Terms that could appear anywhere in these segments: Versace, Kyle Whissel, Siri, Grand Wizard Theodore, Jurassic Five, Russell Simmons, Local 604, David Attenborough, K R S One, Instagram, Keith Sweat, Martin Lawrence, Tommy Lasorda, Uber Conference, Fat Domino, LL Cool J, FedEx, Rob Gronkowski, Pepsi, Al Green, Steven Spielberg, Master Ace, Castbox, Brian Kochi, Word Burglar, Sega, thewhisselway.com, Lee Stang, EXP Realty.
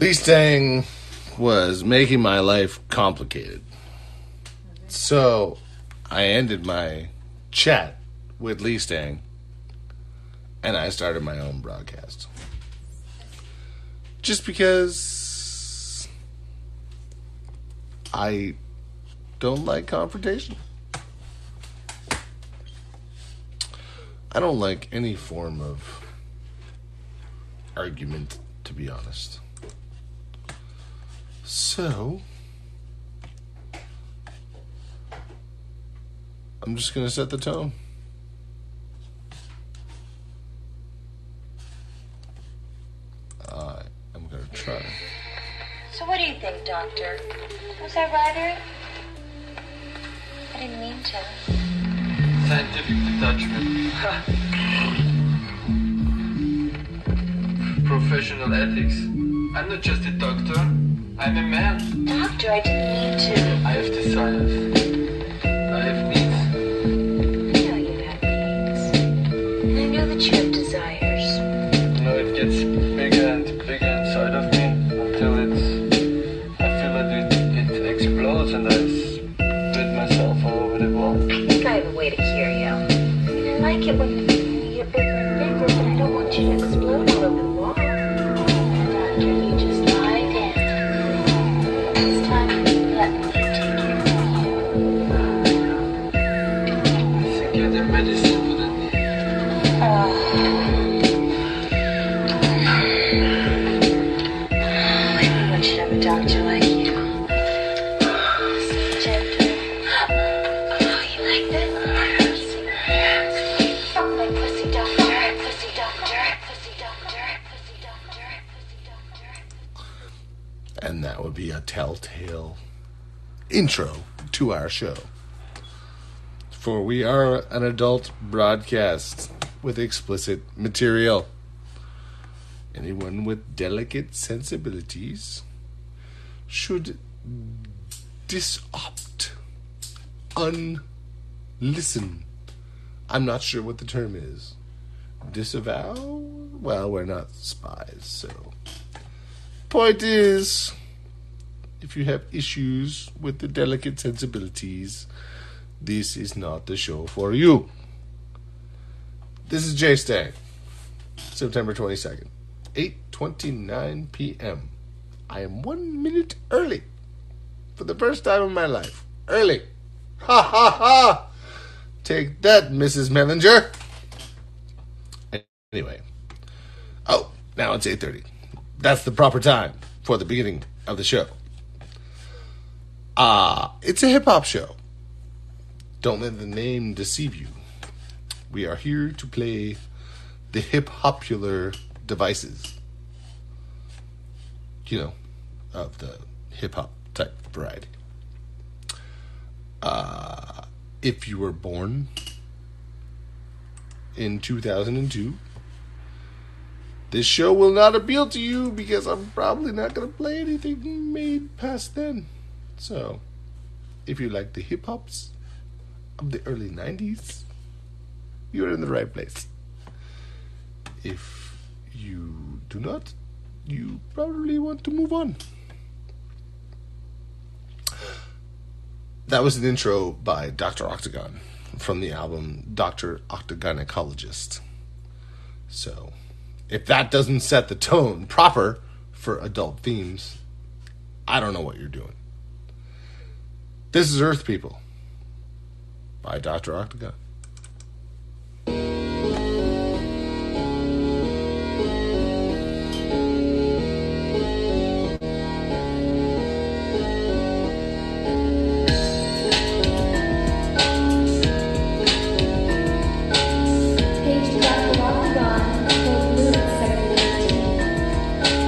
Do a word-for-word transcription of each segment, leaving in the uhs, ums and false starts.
Jay Stang was making my life complicated. So I ended my chat with Jay Stang and I started my own broadcast. Just because I don't like confrontation. I don't like any form of argument, to be honest. So I'm just going to set the tone. I am going to try. So what do you think, Doctor? Was I right, Eric? I didn't mean to. Scientific detachment. Professional ethics. I'm not just a doctor. I'm a man. Doctor, I didn't mean to. I have desires. I have needs. You have desires. You know, it gets bigger and bigger inside of me until it's, I feel that it, it explodes and I spit myself all over the wall. I think I have a way to cure you. I mean, I like it when you get bigger and bigger, but I don't want you to explode all over the wall. Doctor, you just lie down. It's time to let me take care of you. I think you're the medicine. Doctor like you. So gentle. Oh, you like that? Oh, my pussy doctor, pussy doctor, pussy doctor, pussy doctor, pussy doctor. And that would be a telltale intro to our show. For we are an adult broadcast with explicit material. Anyone with delicate sensibilities should disopt, unlisten. I'm not sure what the term is. Disavow? Well, we're not spies, so. Point is, if you have issues with the delicate sensibilities, this is not the show for you. This is Jay Stang, September twenty-second, eight twenty-nine p.m. I am one minute early. For the first time in my life. Early. Ha ha ha. Take that, Missus Mellinger. Anyway. Oh, now it's eight thirty. That's the proper time for the beginning of the show. Ah, uh, it's a hip-hop show. Don't let the name deceive you. We are here to play the hip-hopular devices. You know, of the hip-hop type variety. Uh, if you were born in two thousand two, this show will not appeal to you because I'm probably not going to play anything made past then. So, if you like the hip-hops of the early nineties, you're in the right place. If you do not, you probably want to move on. That was an intro by Doctor Octagon from the album Doctor Octagonecologyst. So, if that doesn't set the tone proper for adult themes, I don't know what you're doing. This is Earth People by Doctor Octagon.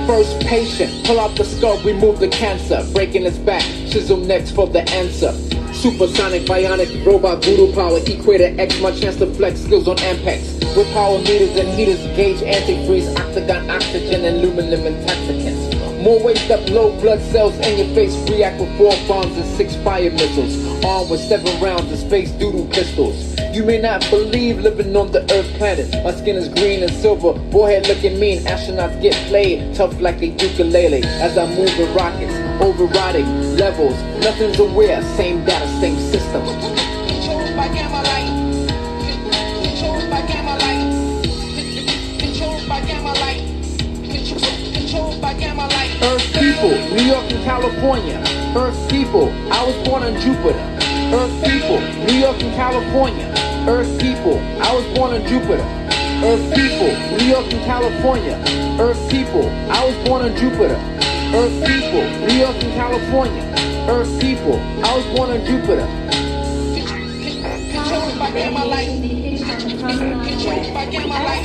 First patient, pull out the skull, remove the cancer, breaking his back, chisel next for the answer. Supersonic, bionic, robot, voodoo power, equator X, my chance to flex skills on Ampex. With power meters and heaters, gauge antifreeze, octagon, oxygen, aluminum intoxicants. More waste up, low blood cells in your face, react with four bombs and six fire missiles, armed with seven rounds of space doodle pistols. You may not believe living on the earth planet. My skin is green and silver, forehead looking mean. Astronauts get played, tough like a ukulele. As I move the rockets, overriding levels. Nothing's aware, same data, same system. Controlled by gamma light. Controlled by gamma light. Controlled by gamma light. Controlled by gamma light. Earth people, New York and California. Earth people, I was born on Jupiter. Earth people, New York and California. Earth people, I was born on Jupiter. Earth people, New York and California. Earth people, I was born on Jupiter. Earth people, New York and California. Earth people, I was born on Jupiter. Controlled by gamma light. Controlled by gamma light.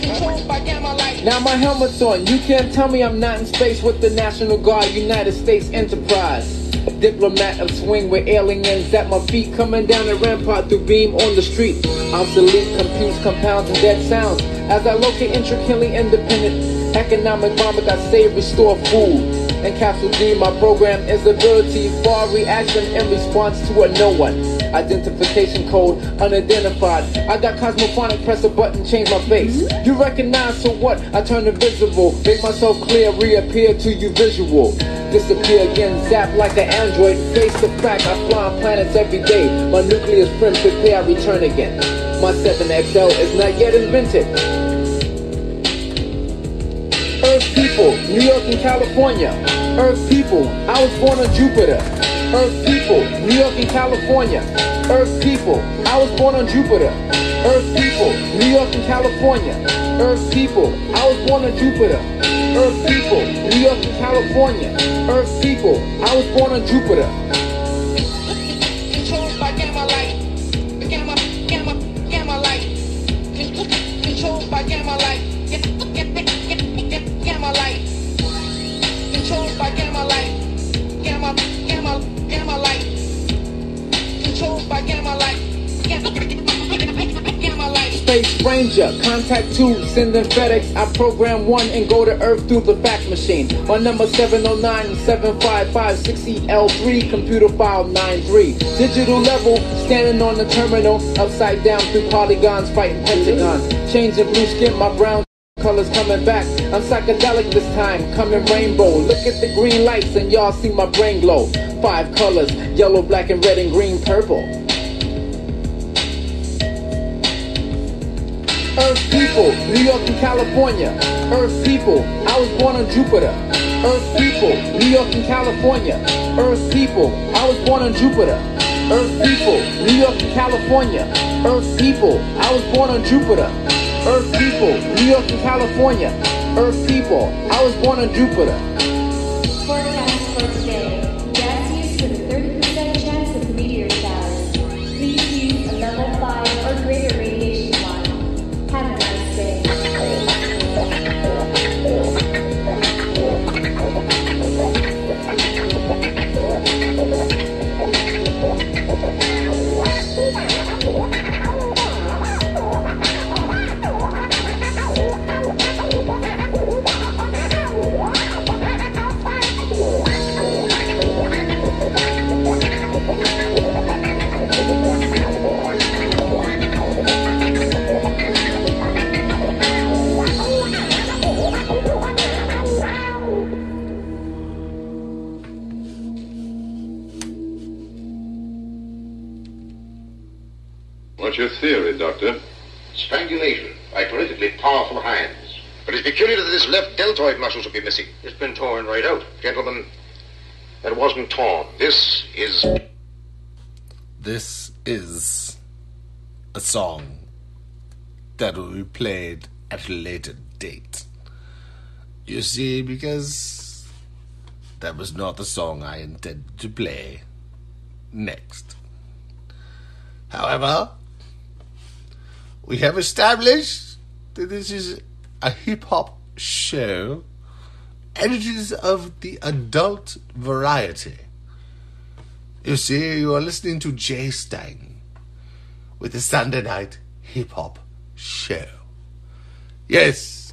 Controlled by gamma light. Now my helmet's on, you can't tell me I'm not in space with the National Guard, United States Enterprise. A diplomat of swing with aliens at my feet, coming down the rampart through beam on the street. Obsolete, confused compounds and dead sounds, as I locate intricately independent. Economic vomit, I save, restore food. And Capsule D, my program is ability, far reaction in response to a no one. Identification code, unidentified. I got cosmophonic, press a button, change my face. You recognize, so what? I turn invisible, make myself clear, reappear to you visual. Disappear again, zap like an android, face the fact, I fly on planets every day. My nucleus print, prepare, I return again. My seven X L is not yet invented. Earth people, New York and California. Earth people, I was born on Jupiter. Earth people, New York and California. Earth people, I was born on Jupiter. Earth people, New York and California. Earth people, I was born on Jupiter. Earth people, New York and California. Earth people, I was born on Jupiter. Controlled by gamma light. Gamma, gamma, gamma light. Controlled by gamma light. Controlled by gamma light, gamma, gamma, gamma light. Controlled by gamma light, gamma, gamma, gamma light. Space Ranger, contact two, sending FedEx. I program one and go to Earth through the fax machine. My number seven oh nine seven five five six E L three, computer file nine three. Digital level, standing on the terminal, upside down through polygons, fighting pentagons. Changing blue skin, my brown colors coming back. I'm psychedelic this time, coming rainbow. Look at the green lights and y'all see my brain glow. Five colors, yellow, black, and red, and green, purple. Earth people, New York and California. Earth people, I was born on Jupiter. Earth people, New York and California. Earth people, I was born on Jupiter. Earth people, New York and California. Earth people, I was born on Jupiter. Earth people, New York and California. Earth people, I was born on Jupiter. Forecast for today. Gaseous with a thirty percent chance of meteor showers. Please use a level five or greater radiation line. Have a nice day. What's your theory, Doctor? Strangulation by politically powerful hands. But it's peculiar that this left deltoid muscle should be missing. It's been torn right out. Gentlemen, that wasn't torn. This is... This is a song that will be played at a later date. You see, because that was not the song I intended to play next. However... we have established that this is a hip-hop show, and it is of the adult variety. You see, you are listening to Jay Stang with the Sunday Night Hip-Hop Show. Yes,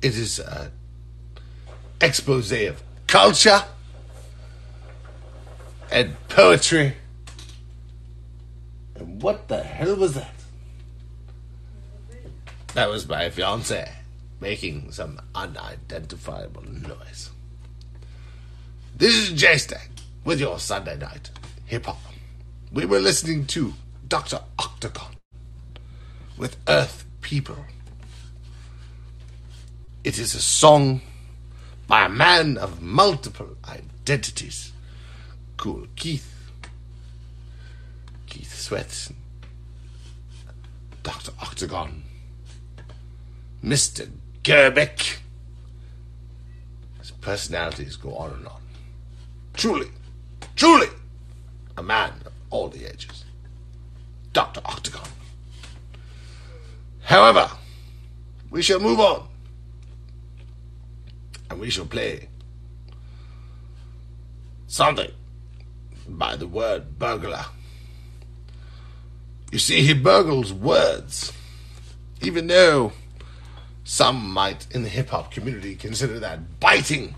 it is an expose of culture, and poetry. And what the hell was that? That was my fiancée making some unidentifiable noise. This is Jay Stang with your Sunday night hip-hop. We were listening to Doctor Octagon with Earth People. It is a song by a man of multiple identities. Cool Keith, Keith Sweat, Doctor Octagon, Mister Gerbeck. His personalities go on and on. Truly, truly, a man of all the ages. Doctor Octagon. However, we shall move on. And we shall play something by the Word Burglar. You see, he burgles words, even though some might in the hip-hop community consider that biting,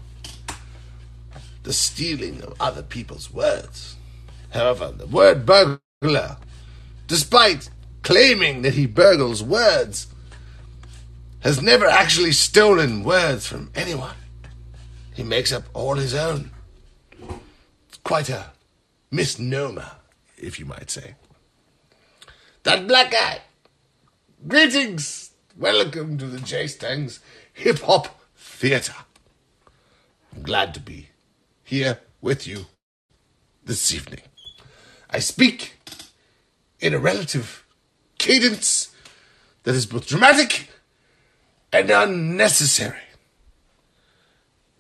the stealing of other people's words. However, the Word Burglar, despite claiming that he burgles words, has never actually stolen words from anyone. He makes up all his own. It's quite a misnomer, if you might say. That black guy. Greetings. Welcome to the Jay Stang's Hip Hop Theatre. I'm glad to be here with you this evening. I speak in a relative cadence that is both dramatic and unnecessary.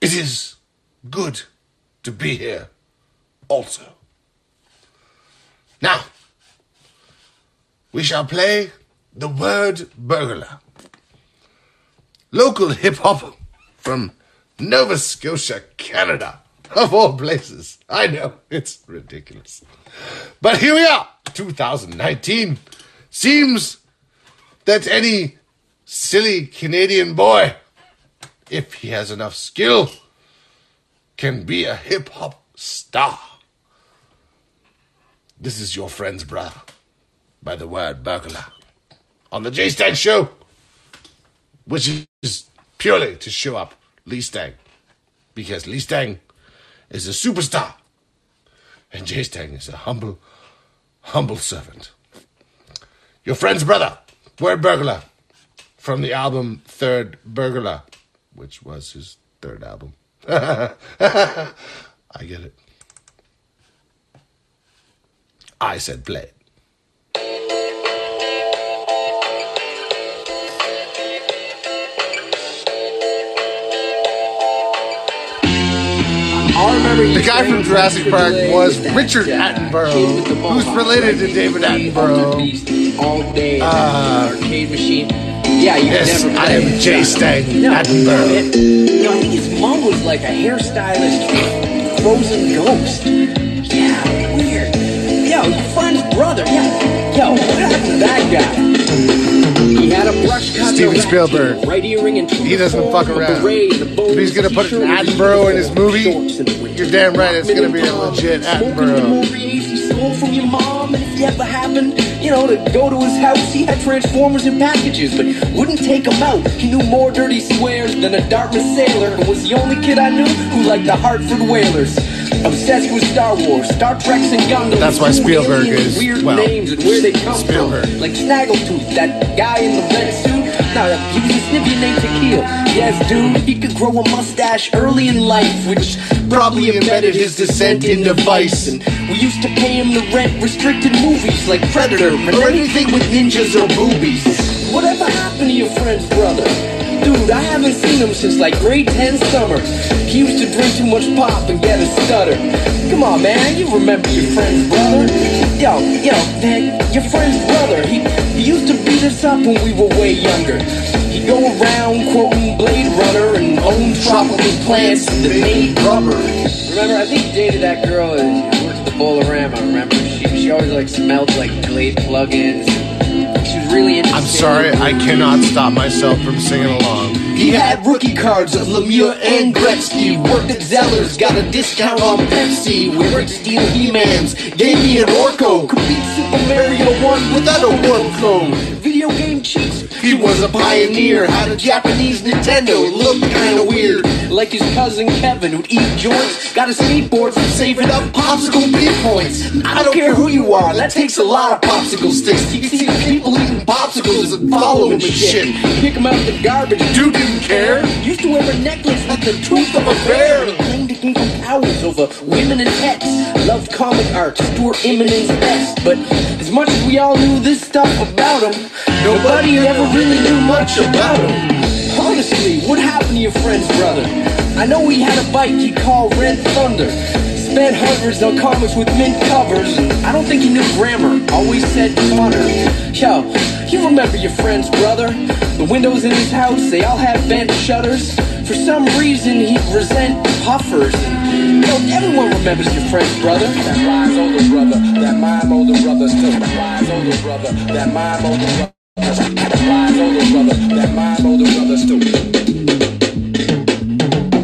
It is good to be here also. Now, we shall play The Word Burglar. Local hip-hop from Nova Scotia, Canada. Of all places. I know, it's ridiculous. But here we are, two thousand nineteen. Seems that any silly Canadian boy, if he has enough skill, can be a hip-hop star. This is your friend's brother, by the Word Burglar, on the Jay Stang Show, which is purely to show up Lee Stang, because Lee Stang is a superstar and Jay Stang is a humble, humble servant. Your friend's brother, Word Burglar, from the album Third Burglar, which was his third album. I get it. I said play. The guy from Jurassic Park was Richard Attenborough, who's related to David Attenborough. All day, arcade machine. Yeah, you yes, never I am Jay Stang no, Attenborough. You know, I think his mom was like a hairstylist, frozen ghost. Yeah, weird. Yo, you find his brother. Yeah. Yo, what happened to that guy? He had a brush cut. Steven Spielberg. Right earring and he doesn't fuck around. If he's gonna put an Attenborough in his movie, you're damn right it's gonna be a legit Attenborough. He stole from your mom, and if you ever happened, you know, to go to his house, he had Transformers in packages, but wouldn't take them out. He knew more dirty swears than a Dartmouth sailor, and was the only kid I knew who liked the Hartford Whalers. Obsessed with Star Wars, Star Treks, and Gundams. That's why Spielberg is weird well, names and where they come Spielberg. From. Like Snaggletooth, that guy in the red suit. Now he was a snippy named Tequila. Yes, dude, he could grow a mustache early in life, which probably embedded his descent into vice. And we used to pay him to rent restricted movies like Predator or anything with ninjas or boobies. Whatever happened to your friend's brother? Dude, I haven't seen him since like grade ten summer. He used to drink too much pop and get a stutter. Come on, man, you remember your friend's brother? Yo, yo, man, your friend's brother, he, he used to beat us up when we were way younger. He'd go around quoting Blade Runner and own tropical plants that made rubber. Remember, I think he dated that girl who worked at the Bolarama, I remember. She, she always like smelled like Glade plug-ins. She was really interesting. I'm sorry, I cannot stop myself from singing along. He had rookie cards of Lemieux and Gretzky. Worked at Zeller's, got a discount on Pepsi. Wearing steel He-Mans, gave me an Orco. Complete Super Mario one without a world clone. Video game cheats, he was a pioneer. Had a Japanese Nintendo, it looked kinda weird. Like his cousin Kevin, who'd eat joints. Got a skateboard from saving up popsicle pin points. I don't care who you are, that takes a lot of popsicle sticks. You can see people eating popsicles and following shit. Kick them out the garbage, dude didn't care. Used to wear a necklace with the tooth of a bear. Claimed to gain powers over women and pets. Loved comic art, Stuart Eminen's best. But as much as we all knew this stuff about him, nobody ever really knew much about him. Honestly, what happened to your friend's brother? I know he had a bike he called Red Thunder. Spent hundreds on comics with mint covers. I don't think he knew grammar, always said honor. Yo, you remember your friend's brother? The windows in his house, they all had bent shutters. For some reason, he'd resent puffers. Yo, everyone remembers your friend's brother. That rhymes older brother, that mime older brother. Still rhymes older brother, that mime older brother.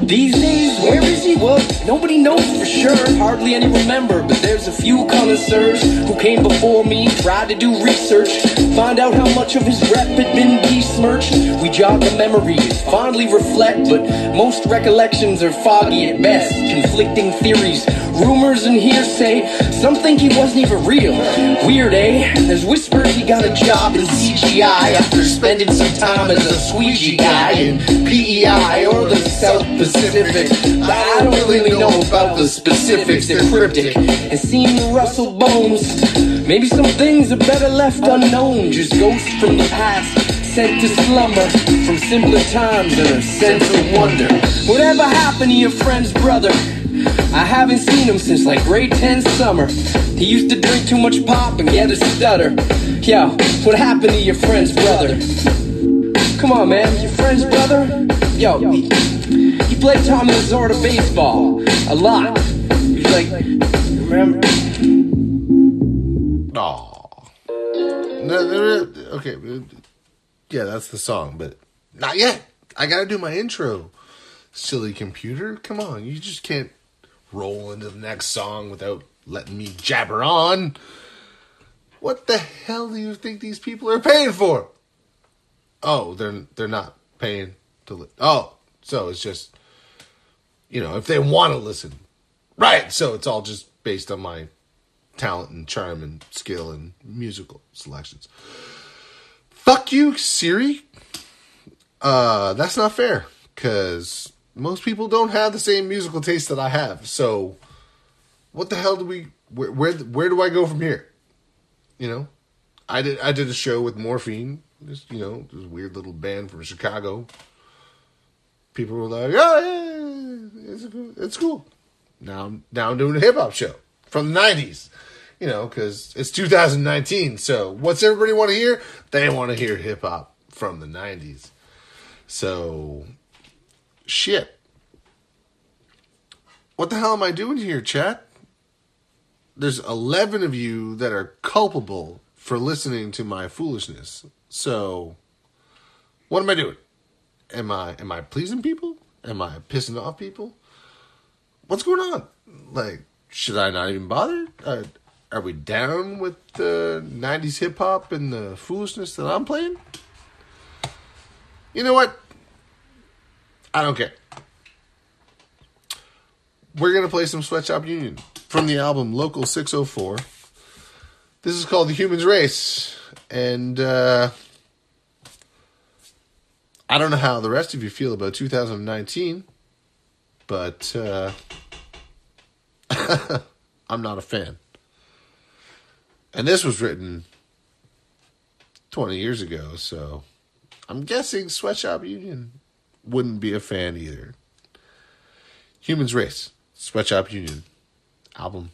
These days, where is he? Well, nobody knows for sure. Hardly any remember, but there's a few connoisseurs who came before me, tried to do research, find out how much of his rep had been besmirched. We jog the memories, fondly reflect, but most recollections are foggy at best. Conflicting theories, rumors and hearsay. Some think he wasn't even real. Weird, eh? There's whispers he got a job in C G I after spending some time as a squeegee guy in P E I or the South Pacific. I don't really know about the specifics. They're cryptic and seem to rustle bones. Maybe some things are better left unknown. Just ghosts from the past sent to slumber from simpler times and a sense of wonder. Whatever happened to your friend's brother? I haven't seen him since like grade ten summer. He used to drink too much pop and get a stutter. Yo, what happened to your friend's brother? Come on, man, your friend's brother? Yo, he, he played Tommy Lasorda baseball. A lot. He was like, remember? Aww. No, okay, yeah, that's the song, but not yet. I gotta do my intro. Silly computer, come on, you just can't roll into the next song without letting me jabber on. What the hell do you think these people are paying for? Oh, they're they're not paying to li- oh, so it's just, you know, if they want to listen. Right, so it's all just based on my talent and charm and skill and musical selections. Fuck you, Siri. Uh, that's not fair, because most people don't have the same musical taste that I have. So what the hell do we, where, where, where do I go from here? You know, I did, I did a show with Morphine, just, you know, this weird little band from Chicago. People were like, oh, yeah, it's cool. It's cool. Now I'm, now I'm doing a hip hop show from the nineties, you know, cause it's two thousand nineteen. So what's everybody want to hear? They want to hear hip hop from the nineties. So shit. What the hell am I doing here, chat? There's eleven of you that are culpable for listening to my foolishness. So what am I doing? Am I am I pleasing people? Am I pissing off people? What's going on? Like, should I not even bother? Uh, are we down with the nineties hip hop and the foolishness that I'm playing? You know what? I don't care. We're going to play some Sweatshop Union from the album Local six oh four. This is called The Human's Race. And uh, I don't know how the rest of you feel about two thousand nineteen, but uh, I'm not a fan. And this was written twenty years ago, so I'm guessing Sweatshop Union wouldn't be a fan either. Human's Race, Sweatshop Union, album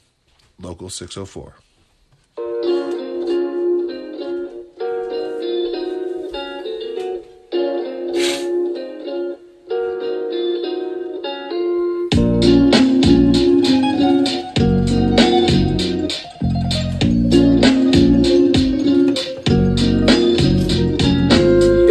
Local six oh four.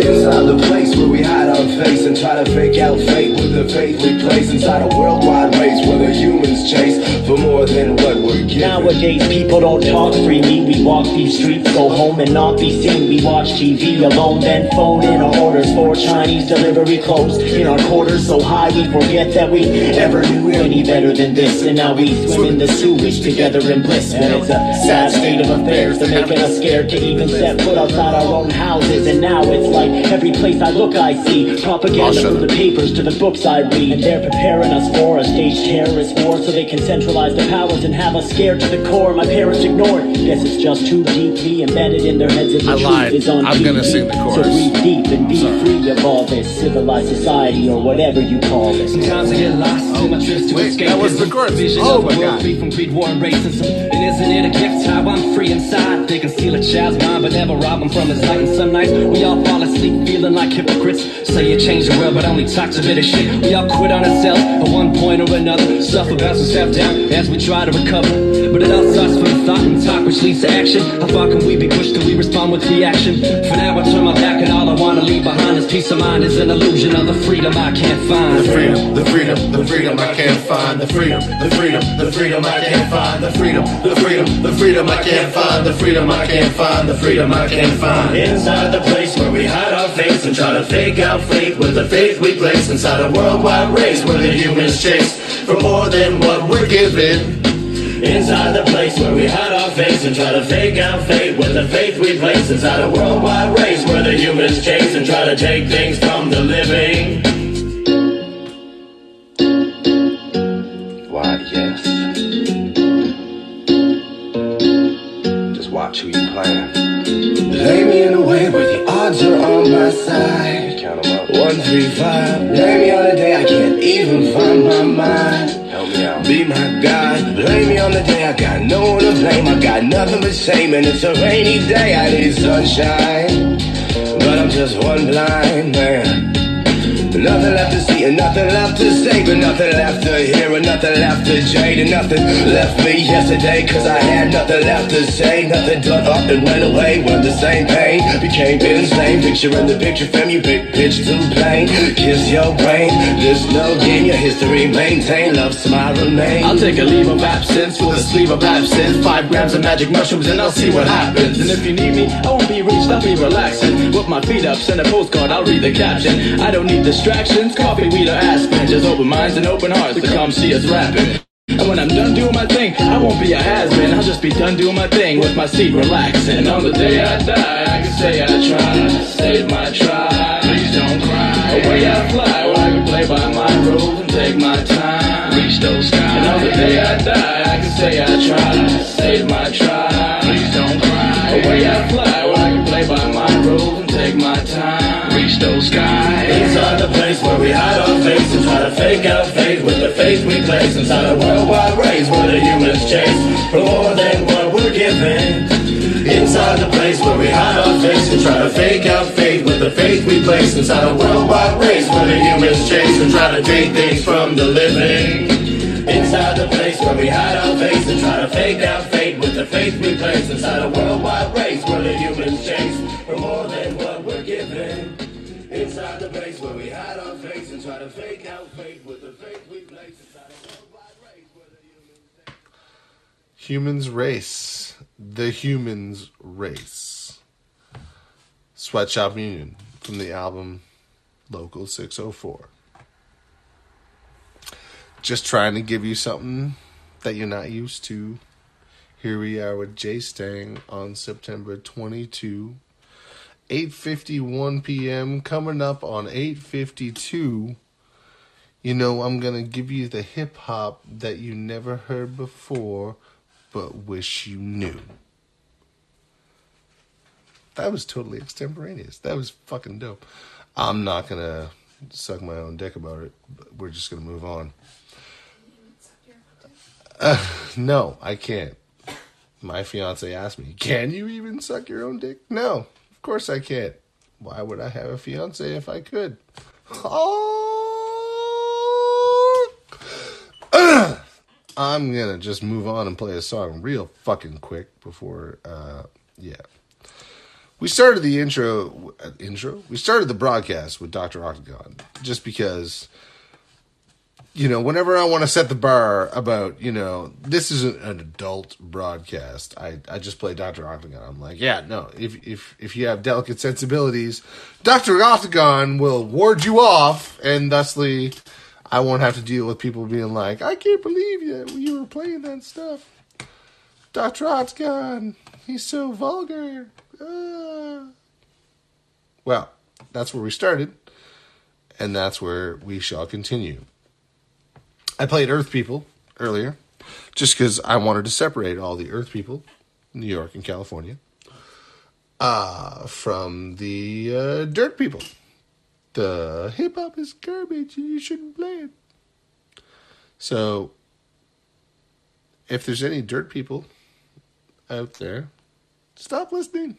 Inside the place where we hide our face and try to fake out fate with the faith we place inside a worldwide race where the humans chase for more than what we're given. Nowadays people don't talk freely, we walk these streets, go home and not be seen. We watch T V alone, then phone in our orders for Chinese delivery clothes in our quarters so high we forget that we ever knew any better than this. And now we swim in the sewage together in bliss, and it's a sad state of affairs. They're making us scared to even set foot outside our own houses. And now it's like every place I look I see propaganda from the papers to the books I read, and they're preparing us for a staged terrorist war so they can centralize the powers and have us scared to the core. My parents ignored, guess it's just too deeply embedded in their heads. I lied, I'm gonna sing the chorus. So breathe deep and be free of all this civilized society or whatever you call it. Sometimes I get lost in my trips to escape. That was the chorus. Oh my god. From greed, war, and racism. And isn't it a gift how I'm free inside? They can steal a child's mind but never rob him from his sight. And some nights we all fall asleep feeling like hypocrites. Say you change the world but only talk to bit of shit. We all quit on ourselves at one point or another. Suffer, bounce ourselves down as we try to recover. But it all starts from thought and talk which leads to action. How far can we be pushed till we respond with reaction? For now I turn my back and all I want to leave behind is peace of mind is an illusion of the freedom I can't find. The freedom, the freedom, the freedom I can't find. The freedom, the freedom, the freedom I can't find. The freedom, the freedom, the freedom I can't find. The freedom I can't find. The freedom I can't find. Inside the place where we hide our face and try to fake out fate with the faith we place inside a worldwide race where the humans chase for more than what we're given. Inside the place where we hide our face and try to fake out fate with the faith we place inside a worldwide race where the humans chase and try to take things from the living. Why, yes. Just watch who you playing. Lay me in a way where the odds are on my side. Count them up. One, three, five. Lay me on a day I can't even find my mind. Help me out. Be my God. Blame me on the day I got no one to blame. I got nothing but shame, and it's a rainy day. I need sunshine, but I'm just one blind man. Nothing left to see and nothing left to say, but nothing left to hear and nothing left to trade, and nothing left me yesterday, cause I had nothing left to say. Nothing done up and went away when the same pain became insane. Picture in the picture, fam, you big bitch too plain. Kiss your brain, there's no game, your history maintain. Love, smile, remain. I'll take a leave of absence with a sleeve of absence. Five grams of magic mushrooms and I'll see what happens. And if you need me, I won't be reached, I'll be relaxing. With my feet up, send a postcard, I'll read the caption. I don't need the distractions, coffee, weed, or aspirin. Just open minds and open hearts to come see us rapping. And when I'm done doing my thing, I won't be a has-been. I'll just be done doing my thing with my seat relaxing. And on the day I die, I can say I tried, saved my tribe. Please don't cry. Away I fly, where I can play by my rules and take my time, reach those skies. And on the day I die, I can say I tried, saved my tribe. Please don't cry. Away I fly, where I can play by my rules and take my time. Those skies. Inside the place where we hide our face and try to fake out faith with the faith we place inside a worldwide race where the humans chase for more than what we're given. Inside the place where we hide our face and try to fake out faith with the faith we place inside a worldwide race where the humans chase and try to take things from the living. Inside the place where we hide our face and try to fake out faith with the faith we place inside a worldwide race where the humans chase for more than what we're given. Inside the place where we hide our face and try to fake out fake with the faith we place inside a worldwide race where the humans... Humans race. The humans race. Sweatshop Union from the album Local six oh four. Just trying to give you something that you're not used to. Here we are with Jay Stang on September twenty-second. eight fifty-one p.m. Coming up on eight fifty-two, you know, I'm going to give you the hip-hop that you never heard before but wish you knew. That was totally extemporaneous. That was fucking dope. I'm not going to suck my own dick about it. But we're just going to move on. Uh, no, I can't. My fiance asked me, can you even suck your own dick? No. Of course I can't. Why would I have a fiance if I could? Oh! I'm gonna just move on and play a song real fucking quick before, uh, yeah. We started the intro, uh, intro? We started the broadcast with Doctor Octagon, just because, you know, whenever I want to set the bar about, you know, this is an, an adult broadcast, I, I just play Doctor Octagon. I'm like, yeah, no, if, if, if you have delicate sensibilities, Doctor Octagon will ward you off, and thusly, I won't have to deal with people being like, I can't believe you, you were playing that stuff. Doctor Octagon, he's so vulgar. Uh. Well, that's where we started, and that's where we shall continue. I played Earth People earlier, just because I wanted to separate all the Earth People, New York and California, uh, from the uh, Dirt People. The hip-hop is garbage, and you shouldn't play it. So, if there's any Dirt People out there, stop listening.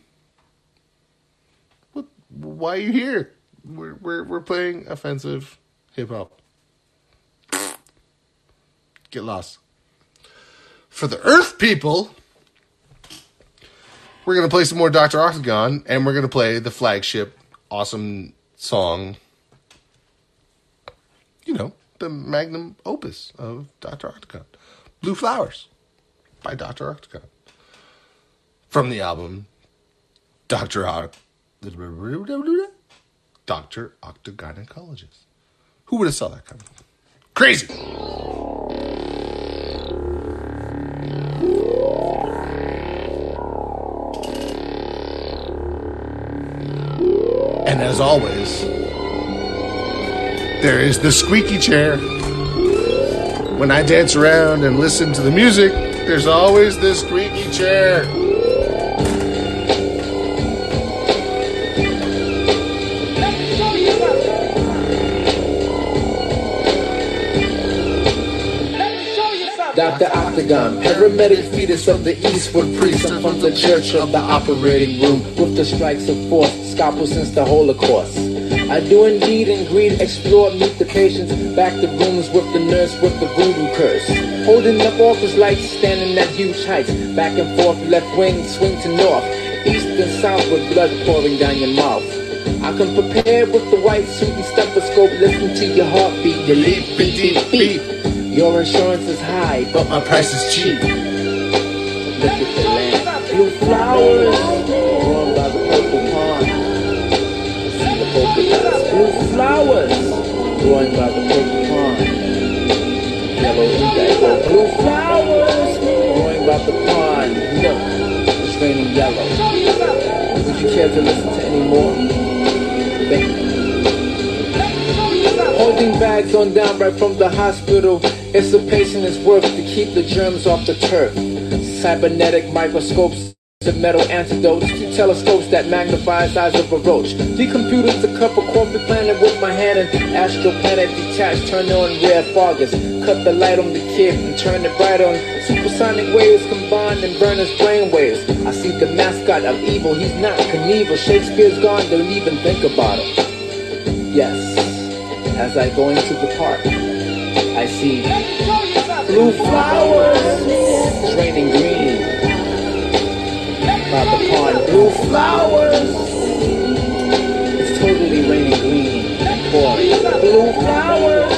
What? Why are you here? We're we're we're playing offensive hip hop. Get lost. For the Earth People, we're gonna play some more Doctor Octagon, and we're gonna play the flagship awesome song. You know, the magnum opus of Doctor Octagon, "Blue Flowers" by Doctor Octagon. From the album, Doctor Oct- Doctor Octagonecologyst. Who would have saw that coming? Crazy! And as always, there is the squeaky chair. When I dance around and listen to the music, there's always this squeaky chair. Doctor Octagon, paramedic fetus of the Eastwood priest. I'm from the church of the operating room with the strikes of force, scalpel since the Holocaust. I do indeed and greed, explore, meet the patients, back the rooms with the nurse with the voodoo curse. Holding up office lights, standing at huge heights, back and forth, left wing, swing to north, east and south with blood pouring down your mouth. I come prepared with the white suit and stethoscope, listen to your heartbeat, your leap, beat, beat, beat. Your insurance is high, but my price is cheap. Look at the land, blue flowers, drawn by the purple pond. See the polka dots, blue flowers, drawn by the purple pond. Yellow indigo, blue flowers, drawn by the pond. Look, it's raining yellow. Would you care to listen to any more? Thank you. Holding bags on down right from the hospital. It's the patient's work to keep the germs off the turf. Cybernetic microscopes to metal antidotes, two telescopes that magnify the size of a roach. Decomputers, a cup of coffee, planet with my hand, and astral planet detached, turn on red foggers, cut the light on the kid and turn it bright on. Supersonic waves combined and burn his brain waves. I see the mascot of evil, he's not Knievel. Shakespeare's gone, don't even think about him. Yes. As I go into the park, I see blue flowers, it's raining green by the pond. Blue flowers, it's totally raining green and pouring. Blue flowers,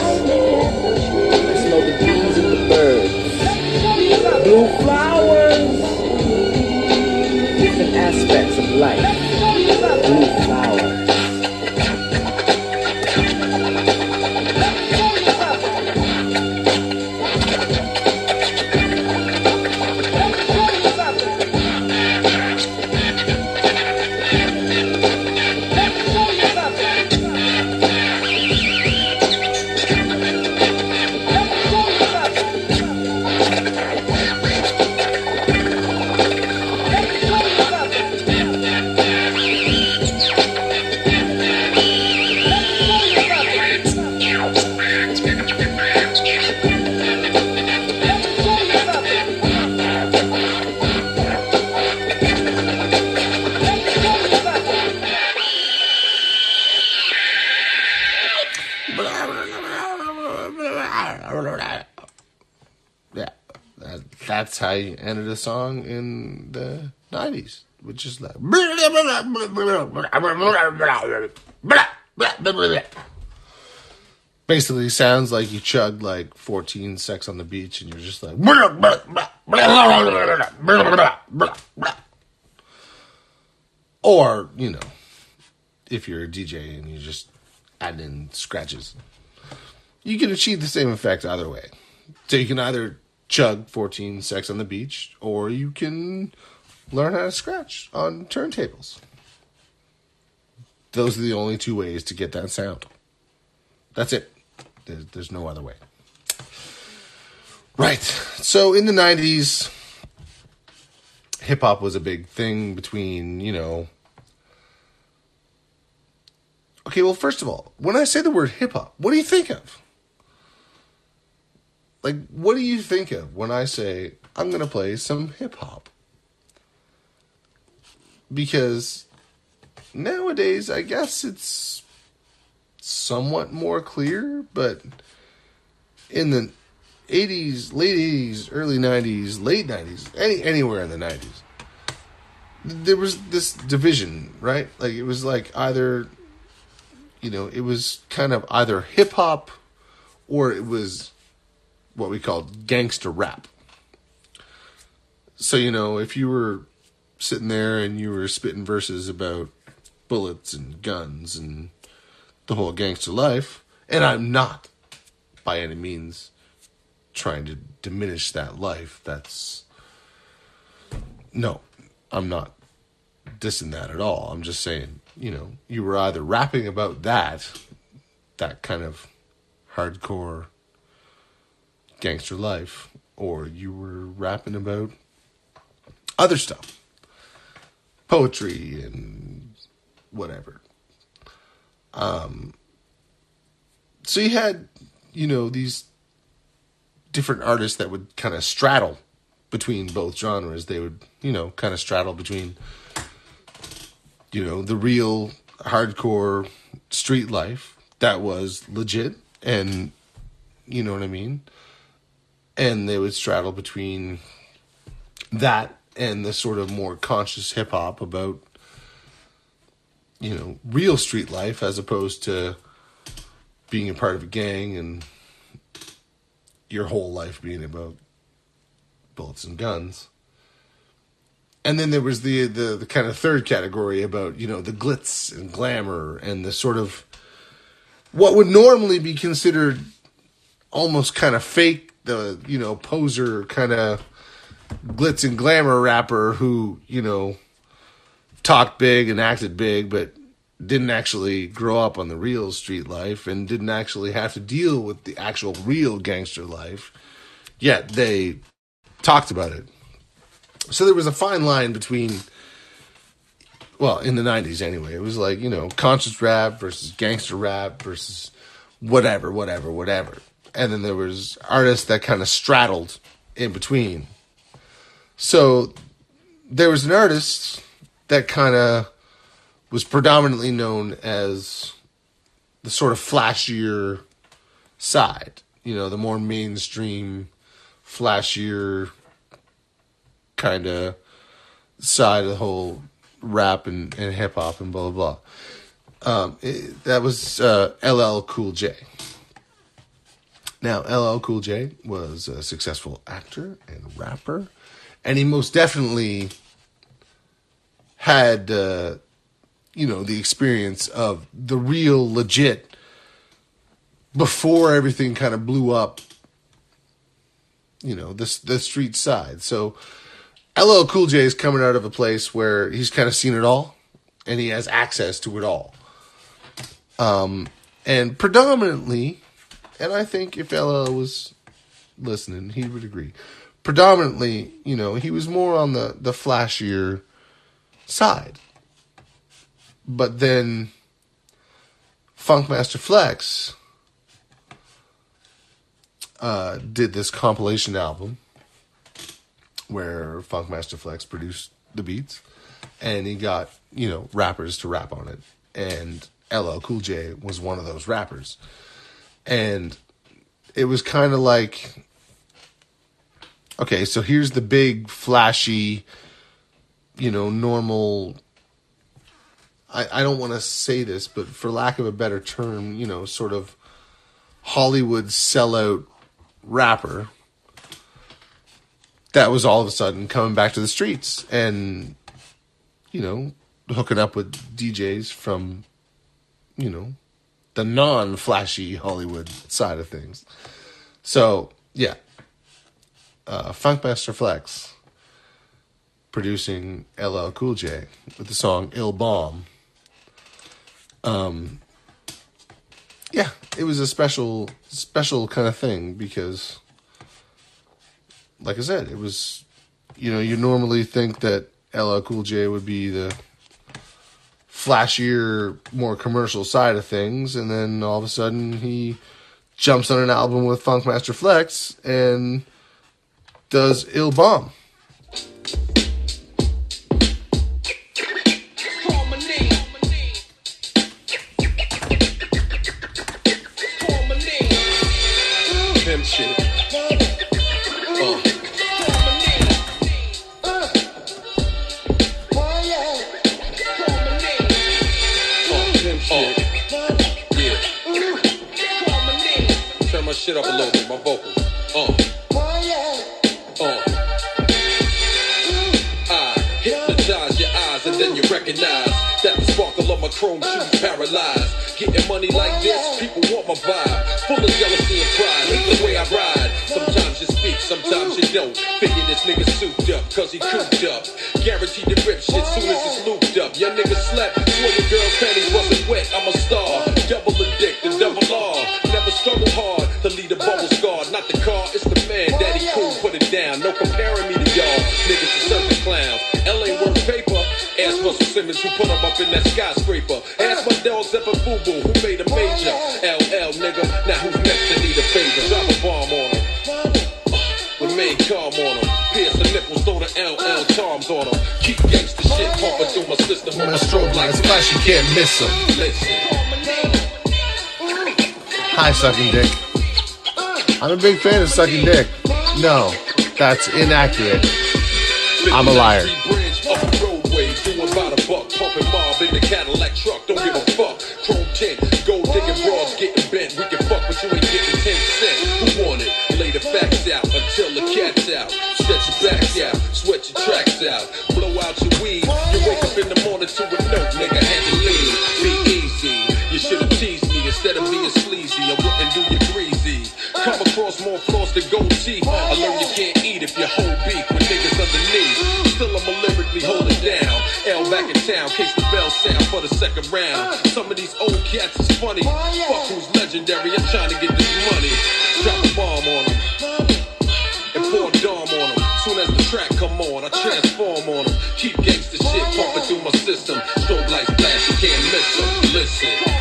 I smell the bees and the birds. Blue flowers, different aspects of life. Blue flowers. That's how you ended a song in the nineties. which is like, basically sounds like you chugged like fourteen Sex on the Beach and you're just like, or, you know, if you're a D J and you just add in scratches, you can achieve the same effect either way. So you can either chug fourteen Sex on the Beach, or you can learn how to scratch on turntables. Those are the only two ways to get that sound. That's it. There's no other way. Right. So in the nineties, hip-hop was a big thing between, you know... Okay, well, first of all, when I say the word hip-hop, what do you think of? Like, what do you think of when I say, I'm going to play some hip-hop? Because nowadays, I guess it's somewhat more clear, but in the eighties, late eighties, early nineties, late nineties, any anywhere in the nineties, there was this division, right? Like, it was like either, you know, it was kind of either hip-hop or it was what we called gangster rap. So, you know, if you were sitting there and you were spitting verses about bullets and guns and the whole gangster life, and I'm not by any means trying to diminish that life. That's no, I'm not dissing that at all. I'm just saying, you know, you were either rapping about that, that kind of hardcore gangster life, or you were rapping about other stuff. Poetry and whatever. Um, so you had, you know, these different artists that would kind of straddle between both genres. They would, you know, kind of straddle between, you know, the real hardcore street life that was legit and, you know what I mean? And they would straddle between that and the sort of more conscious hip-hop about, you know, real street life as opposed to being a part of a gang and your whole life being about bullets and guns. And then there was the, the, the kind of third category about, you know, the glitz and glamour and the sort of what would normally be considered almost kind of fake, the, you know, poser kind of glitz and glamour rapper who, you know, talked big and acted big, but didn't actually grow up on the real street life and didn't actually have to deal with the actual real gangster life, yet they talked about it. So there was a fine line between, well, in the nineties anyway, it was like, you know, conscious rap versus gangster rap versus whatever, whatever, whatever. And then there was artists that kind of straddled in between. So there was an artist that kind of was predominantly known as the sort of flashier side, you know, the more mainstream, flashier kind of side of the whole rap and, and hip hop and blah, blah, blah. Um, it, that was uh, L L Cool J. Now, L L Cool J was a successful actor and rapper. And he most definitely had, uh, you know, the experience of the real legit before everything kind of blew up, you know, the, the street side. So L L Cool J is coming out of a place where he's kind of seen it all and he has access to it all. Um, and predominantly, and I think if L L was listening, he would agree. Predominantly, you know, he was more on the, the flashier side. But then Funkmaster Flex uh, did this compilation album where Funkmaster Flex produced the beats and he got, you know, rappers to rap on it. And L L Cool J was one of those rappers. And it was kind of like... Okay, so here's the big, flashy, you know, normal, I, I don't want to say this, but for lack of a better term, you know, sort of Hollywood sellout rapper that was all of a sudden coming back to the streets and, you know, hooking up with D Js from, you know, the non-flashy Hollywood side of things. So, yeah. Uh, Funkmaster Flex producing L L Cool J with the song Ill Bomb. Um, yeah, it was a special, special kind of thing because, like I said, it was, you know, you normally think that L L Cool J would be the flashier, more commercial side of things, and then all of a sudden he jumps on an album with Funkmaster Flex and does Ill Bomb. Shit up a little bit, my vocals. Uh. Uh. I hypnotize your eyes and then you recognize that the sparkle of my chrome shoes paralyzed. Getting money like this, people want my vibe. Full of jealousy and pride, hate the way I ride. Sometimes you speak, sometimes you don't. Figure this nigga souped up, cause he cooped up. Guaranteed to rip shit soon as it's looped up. Your nigga slept, swear your girl's panties wasn't wet. I'm a star, double addicted, double R. Never struggle hard. To lead a bubble scar, not the car, it's the man, daddy cool, put it down, no comparing me to y'all, niggas are circus clowns, L A worth paper, ask Russell Simmons who put him up in that skyscraper, ask my dog Zeppa Fubu who made a major, L L nigga, now who's next to need a favor, drop a bomb on him, remain calm on him, pierce the nipples, throw the L L charms on him, keep gangsta shit pumping through my system, on my strobe like splash, you can't miss him, listen, hi sucking dick. I'm a big fan of sucking dick. No, that's inaccurate. I'm a liar. More floss than gold teeth. I learned you can't eat if you hold beef with niggas underneath. Still I'ma lyrically hold it down. L back in town, case the bell sound for the second round. Some of these old cats is funny. Fuck who's legendary, I'm trying to get this money. Drop a bomb on them and pour a dom on them. Soon as the track come on, I transform on them. Keep gangsta shit pumping through my system. Strobe lights flash, you can't miss them. Listen.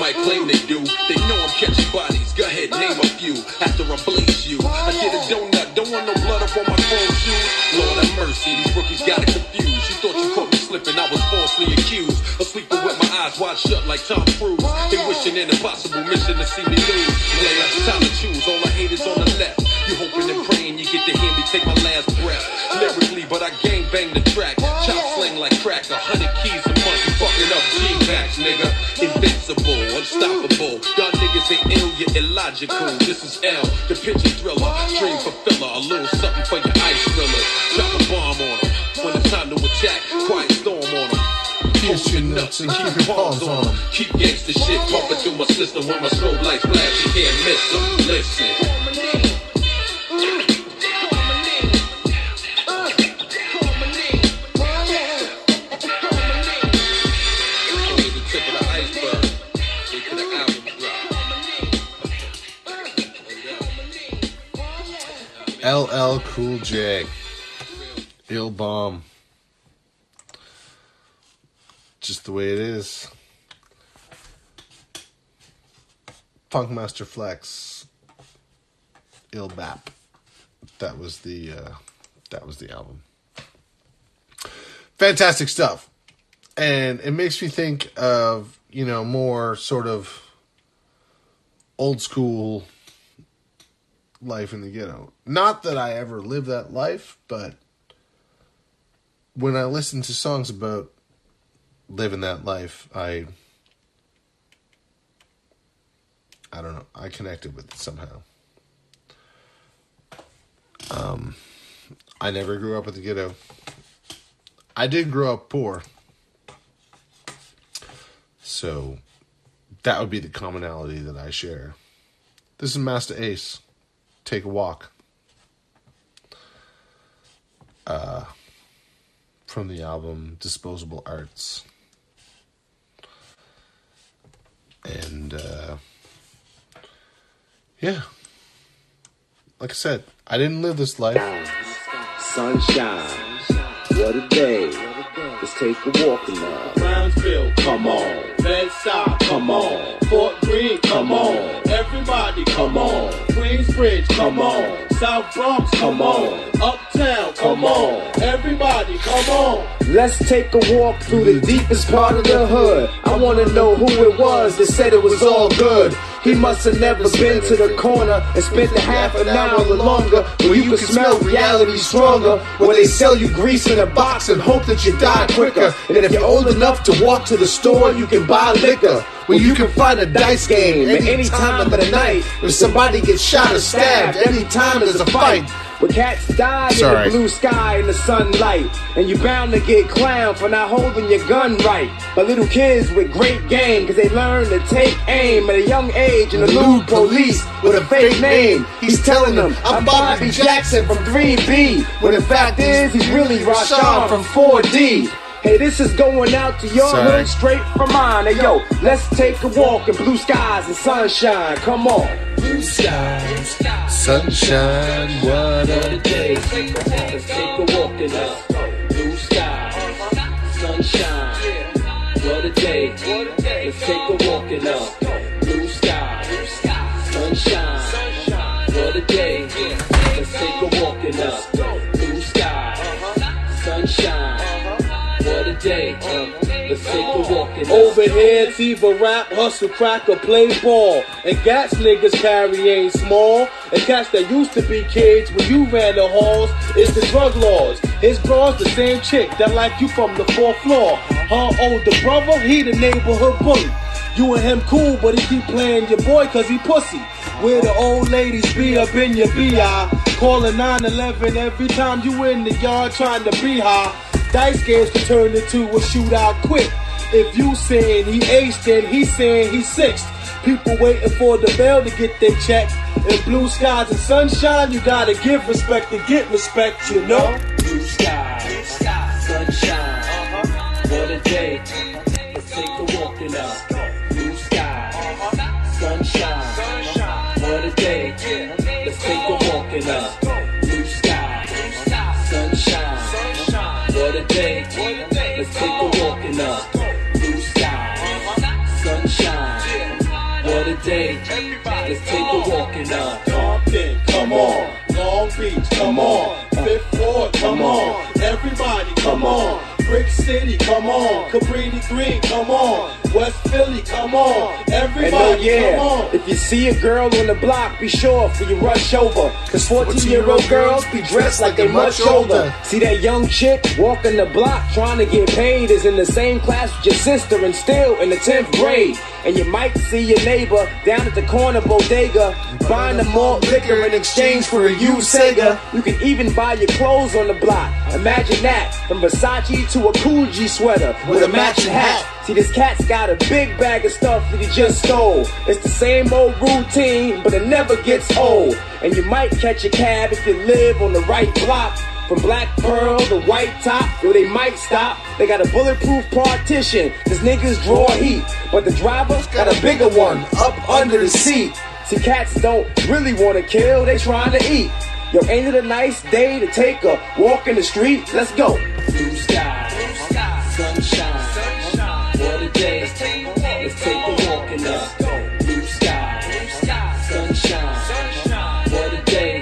Might claim they do, they know I'm catching bodies, go ahead, name a few, after I blaze you, I did a donut, don't want no blood up on my chrome shoes, Lord have mercy, these rookies got it confused, you thought you caught me slipping, I was falsely accused, a sleeper with my eyes wide shut like Tom Cruise, they wishing an impossible mission to see me lose, yeah, it's time to choose, all I hate is on the left, you hoping and praying you get to hear me take my last breath, lyrically, but I gang bang the track, chop sling like crack, a hundred keys a month, you fucking up G-packs, nigga, invincible, unstoppable, y'all niggas ain't ill, you're illogical, this is L, the picture thriller, dream fulfiller, a little something for your ice thriller, drop a bomb on them, when it's time to attack, quiet storm on them, pierce your nuts and keep your palms on them, keep gangsta shit pumping through my system, when my strobe lights flash, you can't miss them, listen. L L Cool J, Ill Bomb, just the way it is. Funkmaster Flex, Il Bap. That was the uh, that was the album. Fantastic stuff, and it makes me think of, you know, more sort of old school life in the ghetto. Not that I ever lived that life, but when I listen to songs about living that life, I I don't know. I connected with it somehow. Um, I never grew up in the ghetto. I did grow up poor. So that would be the commonality that I share. This is Master Ace. Take a Walk. Uh, from the album Disposable Arts. And, uh, yeah. Like I said, I didn't live this life. Sunshine, what a day. Let's take a walk now. Brownsville, come on. Bedside, come on. Fort Greene, come on. Everybody, come on. Queensbridge, come on. South Bronx, come on. Uptown, come on. Everybody, come on. Let's take a walk through the deepest part of the hood. I wanna know who it was that said it was all good. He must have never been to the corner and spent a half an hour or longer where you can smell reality stronger, where they sell you grease in a box and hope that you die quicker. And if you're old enough to walk to the store, you can buy liquor. Where you can find a dice game at any time of the night. If somebody gets shot or stabbed, any time there's a fight. Where cats die in the blue sky in the sunlight, and you're bound to get clowned for not holding your gun right. But little kids with great game, cause they learn to take aim at a young age. And the lewd police with a fake name, he's telling them, I'm Bobby Jackson from three B, when the fact is, he's really Rashawn from four D. Hey, this is going out to your Sorry. hood straight from mine. Hey, yo, let's take a walk in blue skies and sunshine. Come on. Blue skies, sunshine, what a day. Let's take a walk in the blue skies, sunshine, what a day. Let's take a walk in the blue skies, sunshine, what a day. Let's take a walk in the blue skies, sunshine. Day. Let's take a walk. Overheads either rap, hustle, crack, or play ball. And gats niggas carry ain't small. And cats that used to be kids when you ran the halls, it's the drug laws. His bro's the same chick that like you from the fourth floor. Her older brother, he the neighborhood bully. You and him cool, but he keep playing your boy cause he pussy. Where the old ladies be up in your B I, calling nine eleven every time you in the yard trying to be high. Dice games can turn into a shootout quick. If you saying he aged, then he saying he sixth. People waiting for the bell to get their check. In blue skies and sunshine, you gotta give respect to get respect, you know? Blue skies, sunshine, what a day. Let's take a walk in the blue skies, sunshine, what a day. Let's take a walk in the blue skies, sunshine. What a day. Let's take a walk in the blue sky, sunshine. What a day. Let's take a walk in the Compton, come on. Long Beach, come on. Fifth Ward, come on. Everybody, come on. Brick City, come on. Cabrini Green, come on. West Philly, come on. Everybody, oh yeah, come on. If you see a girl on the block, be sure for you rush over. Cause fourteen-year-old girls be dressed like they much older. See that young chick walking the block trying to get paid, is in the same class with your sister and still in the tenth grade. And you might see your neighbor down at the corner bodega buying a malt liquor in exchange for a used Sega. You can even buy your clothes on the block. Imagine that, from Versace to to a Cool G sweater with a matching hat. See, this cat's got a big bag of stuff that he just stole. It's the same old routine, but it never gets old. And you might catch a cab if you live on the right block. From Black Pearl to White Top, where they might stop. They got a bulletproof partition, cause niggas draw heat. But the driver's got a bigger one up under the seat. See, cats don't really wanna kill, they trying to eat. Yo, ain't it a nice day to take a walk in the street? Let's go. Blue sky, sunshine, what a day. Let's take a walk in the blue sky, sunshine, what a day.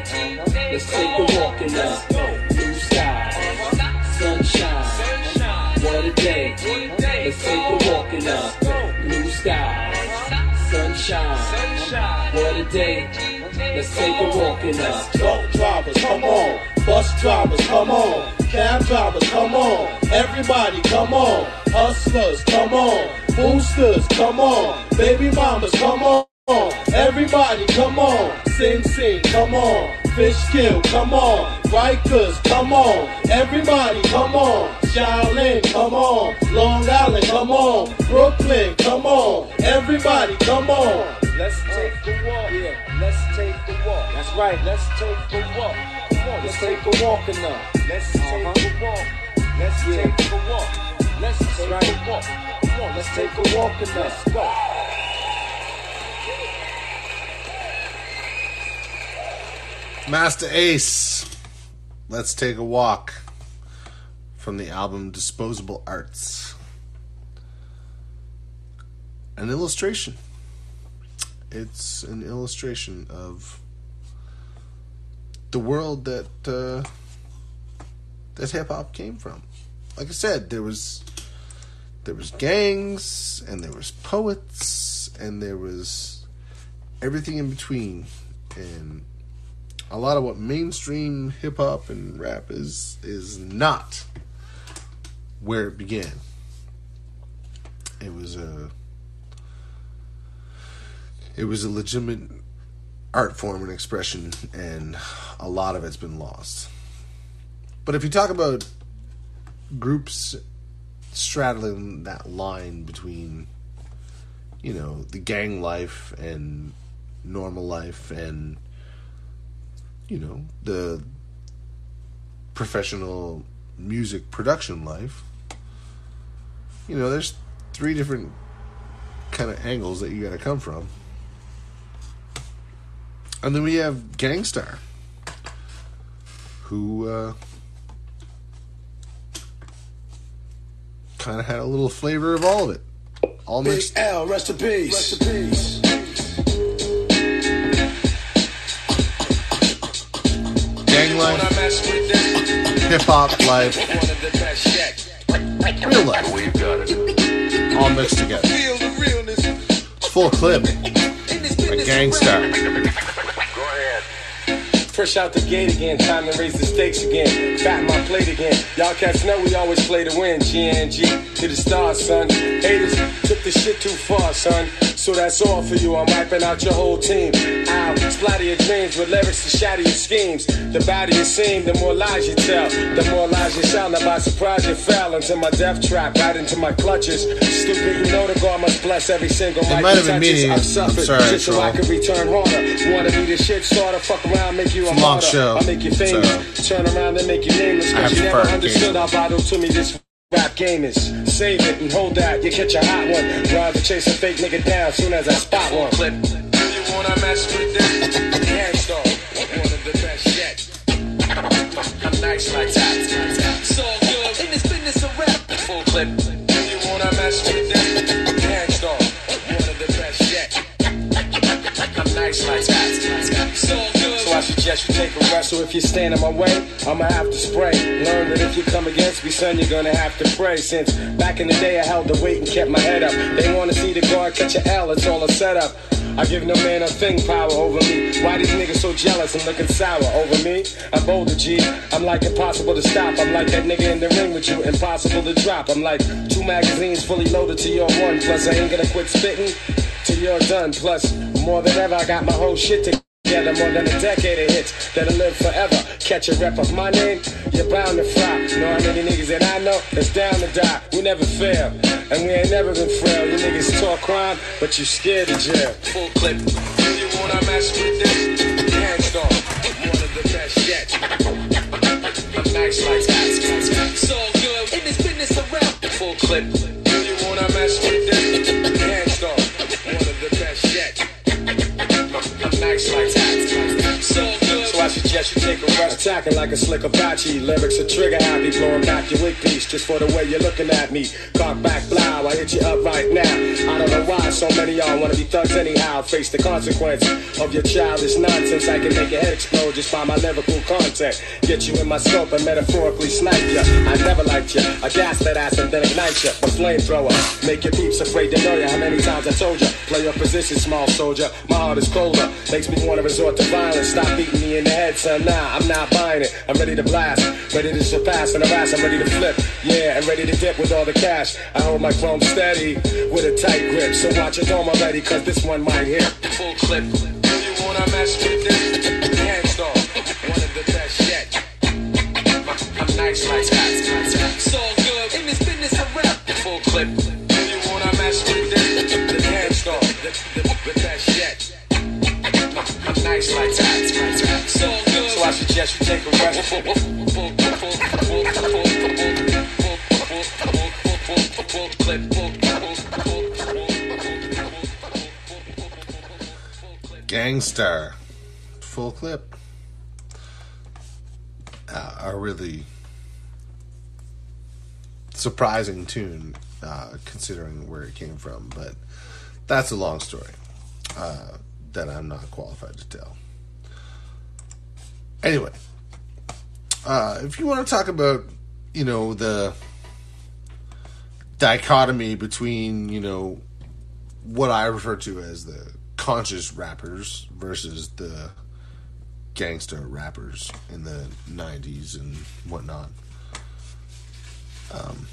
the day. Let's take a walk in the blue sky, sunshine. What a day. Let's take a walk in the truck drivers, come on. Bus drivers, come on. Cab drivers, come on. Everybody, come on. Hustlers, come on. Boosters, come on. Baby mamas, come on. Everybody, come on. Sing, sing, come on. Fishkill, come on. Rikers, come on. Everybody, come on. Shaolin, come on. Long Island, come on. Brooklyn, come on. Everybody, come on. Let's take the walk. Yeah, let's take the walk. That's right. Let's take the walk. Come on, let's take the walk in there. Let's uh-huh. take the walk. Let's yeah. take the walk. Let's That's take right. the walk. Come on, let's take a walk in there. Let's go. Master Ace, Let's Take a Walk, from the album Disposable Arts. An illustration. It's an illustration of the world that uh, that hip-hop came from. Like I said, there was there was gangs, and there was poets, and there was everything in between, and a lot of what mainstream hip-hop and rap is is not where it began. It was a it was a legitimate art form and expression, and a lot of it's been lost. But if you talk about groups straddling that line between, you know, the gang life and normal life and, you know, the professional music production life, you know, there's three different kind of angles that you gotta come from. And then we have Gang Starr, who uh, kind of had a little flavor of all of it. All Big mixed. L, rest in peace. Rest in peace. Hip-hop life, real life, all mixed together. Full clip, a Gang Starr. Fresh out the gate again, time to raise the stakes again. Fat my plate again. Y'all cats know we always play to win. G N G to the stars, son. Haters took the shit too far, son. So that's all for you. I'm wiping out your whole team. I'll splatter your dreams with lyrics to shatter your schemes. The badder you seem, the more lies you tell. The more lies you sound. Now by surprise you fell into my death trap, right into my clutches. Stupid, you know the God must bless every single mic you touches. I've suffered just so I can return harder. Wanna be the shit starter? Fuck around, make you. It's a long show. I make you famous. Turn around and make you nameless. Cause you never understood how vital to me this rap game is. Save it and hold that. You catch a hot one. Ride to chase a fake nigga down soon as I spot one. Clip. You wanna mess with this? Gang Starr, one of the best yet. I'm nice like that. It's all good in this business of rap. Full clip. You wanna mess with this? Gang Starr, one of the best yet. I'm nice like that. It's all good. I suggest you take a rest, so if you stand in my way, I'ma have to spray. Learn that if you come against me, son, you're gonna have to pray. Since back in the day, I held the weight and kept my head up. They wanna see the guard catch a L, it's all a setup. I give no man a thing power over me. Why these niggas so jealous? I'm looking sour over me. I'm bolder, G. I'm like impossible to stop. I'm like that nigga in the ring with you, impossible to drop. I'm like two magazines fully loaded to your one. Plus, I ain't gonna quit spitting till you're done. Plus, more than ever, I got my whole shit together. More than a decade of hits that'll live forever. Catch a rep of my name, you're bound to fry. Know how many niggas that I know that's down to die. We never fail, and we ain't never been frail. You niggas talk crime, but you scared of jail. Full clip. You wanna mess with this? Gang Starr, one of the best yet. I'm nice like that. So good in this business of rap. Full clip. You wanna mess with this? Gang Starr, one of the best yet. I'm nice like that. So good. suggest you take a rush, attacking like a slick Apache. Lyrics are trigger happy, blowing back your wig piece just for the way you're looking at me. Cock back, blow, I hit you up right now. I don't know why so many y'all wanna be thugs anyhow. Face the consequence of your childish nonsense. I can make your head explode just by my lyrical content. Get you in my scope and metaphorically snipe ya. I never liked ya. I gas that ass and then ignite ya. A flamethrower, make your peeps afraid to know ya. How many times I told ya? Play your position, small soldier. My heart is colder, makes me wanna resort to violence. Stop beating me in the head, son. Nah, I'm not buying it. I'm ready to blast, ready to surpass and harass. I'm ready to flip, yeah, and ready to dip with all the cash. I hold my chrome steady with a tight grip, so watch your dome already, cause this one might hit. Full clip. Do you wanna mess with this? Gang Starr, one of the best yet. I'm nice like that. It's all good. In this business, I rap. Full clip. Do you wanna mess with this? The Gang Starr, the best yet. I'm nice like that. It's all good. So I suggest you take a rest. Full clip. Gang Starr, full clip. Uh, a really surprising tune, uh, considering where it came from. But that's a long story uh, that I'm not qualified to tell. Anyway, uh, if you want to talk about, you know, the dichotomy between, you know, what I refer to as the conscious rappers versus the gangster rappers in the nineties and whatnot. Um,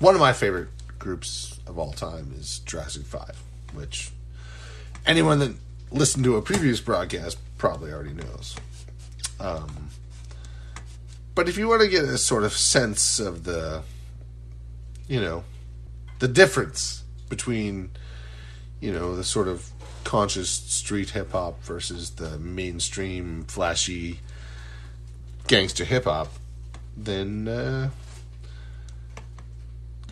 one of my favorite groups of all time is Jurassic Five, which anyone that listened to a previous broadcast probably already knows. Um, but if you want to get a sort of sense of the, you know, the difference between, you know, the sort of conscious street hip hop versus the mainstream flashy gangster hip hop, then uh,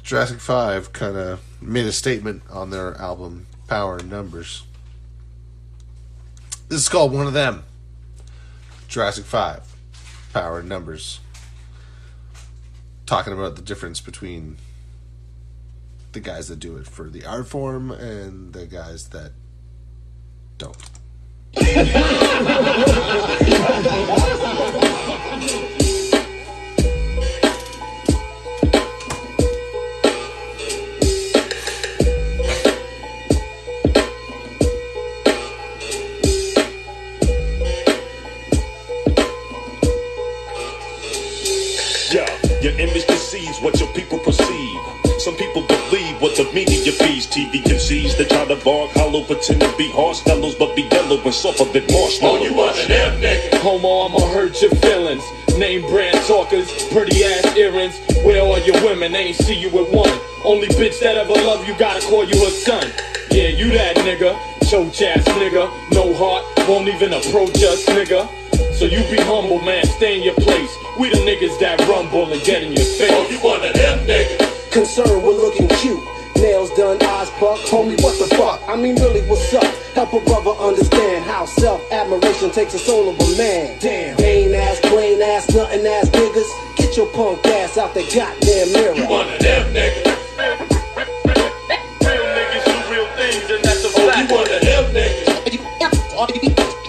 Jurassic Five kind of made a statement on their album Power in Numbers. This is called One of Them. Jurassic Five, Power in Numbers. Talking about the difference between the guys that do it for the art form and the guys that don't. Yeah, your image deceives what your people perceive. Some people believe what the media feeds. T V concedes they try to bark hollow, pretend to be harsh fellows, but be yellow and suffer than marshmallow. Oh, you wasn't them, nigga. Homo, I'ma hurt your feelings. Name brand talkers, pretty ass earrings. Where are your women? They ain't see you with one. Only bitch that ever love you gotta call you her son. Yeah, you that nigga. Choke ass nigga. No heart, won't even approach us, nigga. So you be humble, man, stay in your place. We the niggas that rumble and get in your face. Oh, you one of them, nigga. Concerned with looking cute, nails done, eyes buck. Homie, what the fuck? I mean, really, what's up? Help a brother understand how self-admiration takes the soul of a man. Damn, main ass, plain ass, nothing ass niggas. Get your punk ass out the goddamn mirror. You one of them niggas. Real niggas do real things, and that's a fact. Oh, you one of them niggas.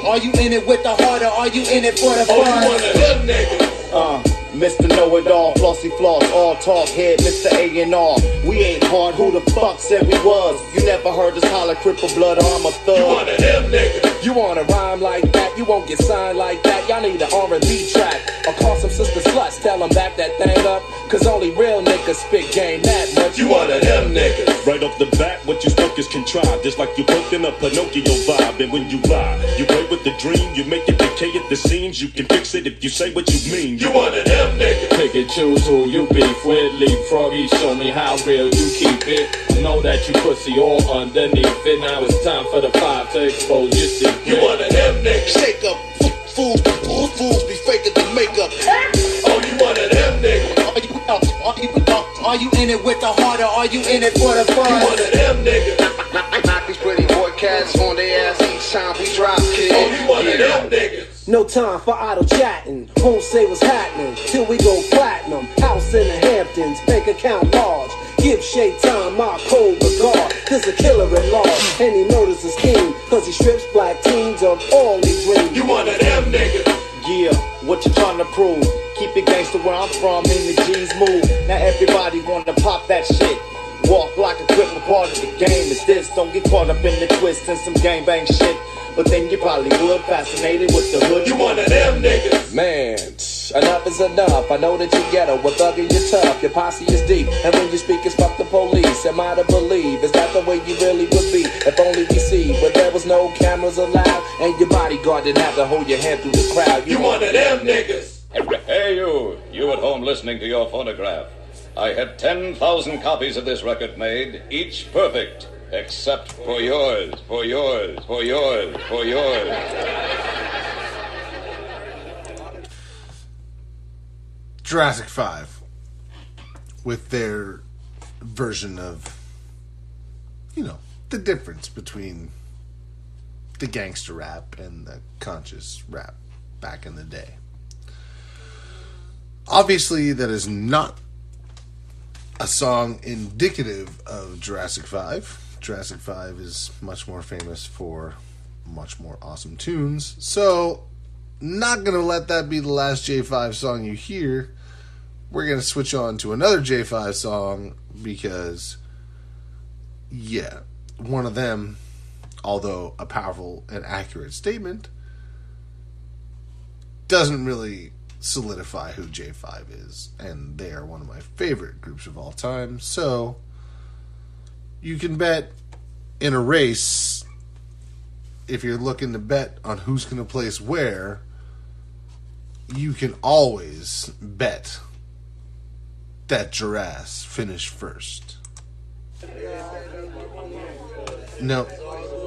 Are you in it with the heart, or are you in it for the fun? Oh, you one of them niggas. Uh. Mister Know-It-All, Flossy Floss, all talk head, Mister A and R. We ain't hard, who the fuck said we was? You never heard us holler, cripple blood, or I'm a thug. You wanna them, nigga. You wanna rhyme like that, you won't get signed like that. Y'all need an R and B track, or call some sister sluts, tell them back that thing up. Cause only real niggas spit game that much. You wanna them, niggas. Right off the bat, what you spoke is contrived. Just like you poked in a Pinocchio vibe. And when you lie, you play with the dream, you make it decay at the seams. You can fix it if you say what you mean. You wanna them. Pick and choose who you beef with. Leave froggy, show me how real you keep it. I know that you pussy all underneath it. Now it's time for the five to expose your secret. You one of them niggas. Shake up, fools, fools, fools be faking the makeup. Oh, you one of them niggas. Are you, are you, are you in it with the heart, or are you in it for the fun? You one of them niggas. Knock these pretty boy cats on their ass each time we drop kids. Oh, you one of them niggas. No time for idle chatting. Won't say what's happening till we go platinum. House in the Hamptons, bank account large. Give Shay time, my cold regard. There's a killer at large, and he murders his king, cause he strips black teens of all they dream. You one of them niggas. Yeah, what you trying to prove? Keep it gangster where I'm from, in the G's move. Now everybody wanna pop that shit. Walk like a cripple, part of the game is this. Don't get caught up in the twist and some gangbang shit. But then you probably would, fascinated with the hood. You one of them niggas. Man, enough is enough. I know that you ghetto, but thuggin' you tough. Your posse is deep, and when you speak it's fuck the police. Am I to believe? Is that the way you really would be? If only we see, but there was no cameras allowed, and your bodyguard didn't have to hold your hand through the crowd. You, you one of them niggas. Hey you, you at home listening to your phonograph. I had ten thousand copies of this record made, each perfect, except for yours, for yours, for yours, for yours. Jurassic Five, with their version of, you know, the difference between the gangster rap and the conscious rap back in the day. Obviously, that is not a song indicative of Jurassic Five. Jurassic Five is much more famous for much more awesome tunes. So, not going to let that be the last J five song you hear. We're going to switch on to another J five song because, yeah, one of them, although a powerful and accurate statement, doesn't really solidify who J five is, and they are one of my favorite groups of all time. So you can bet in a race, if you're looking to bet on who's going to place where, you can always bet that Jurass finished first. No,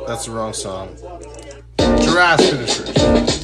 that's the wrong song. Jurass finished first.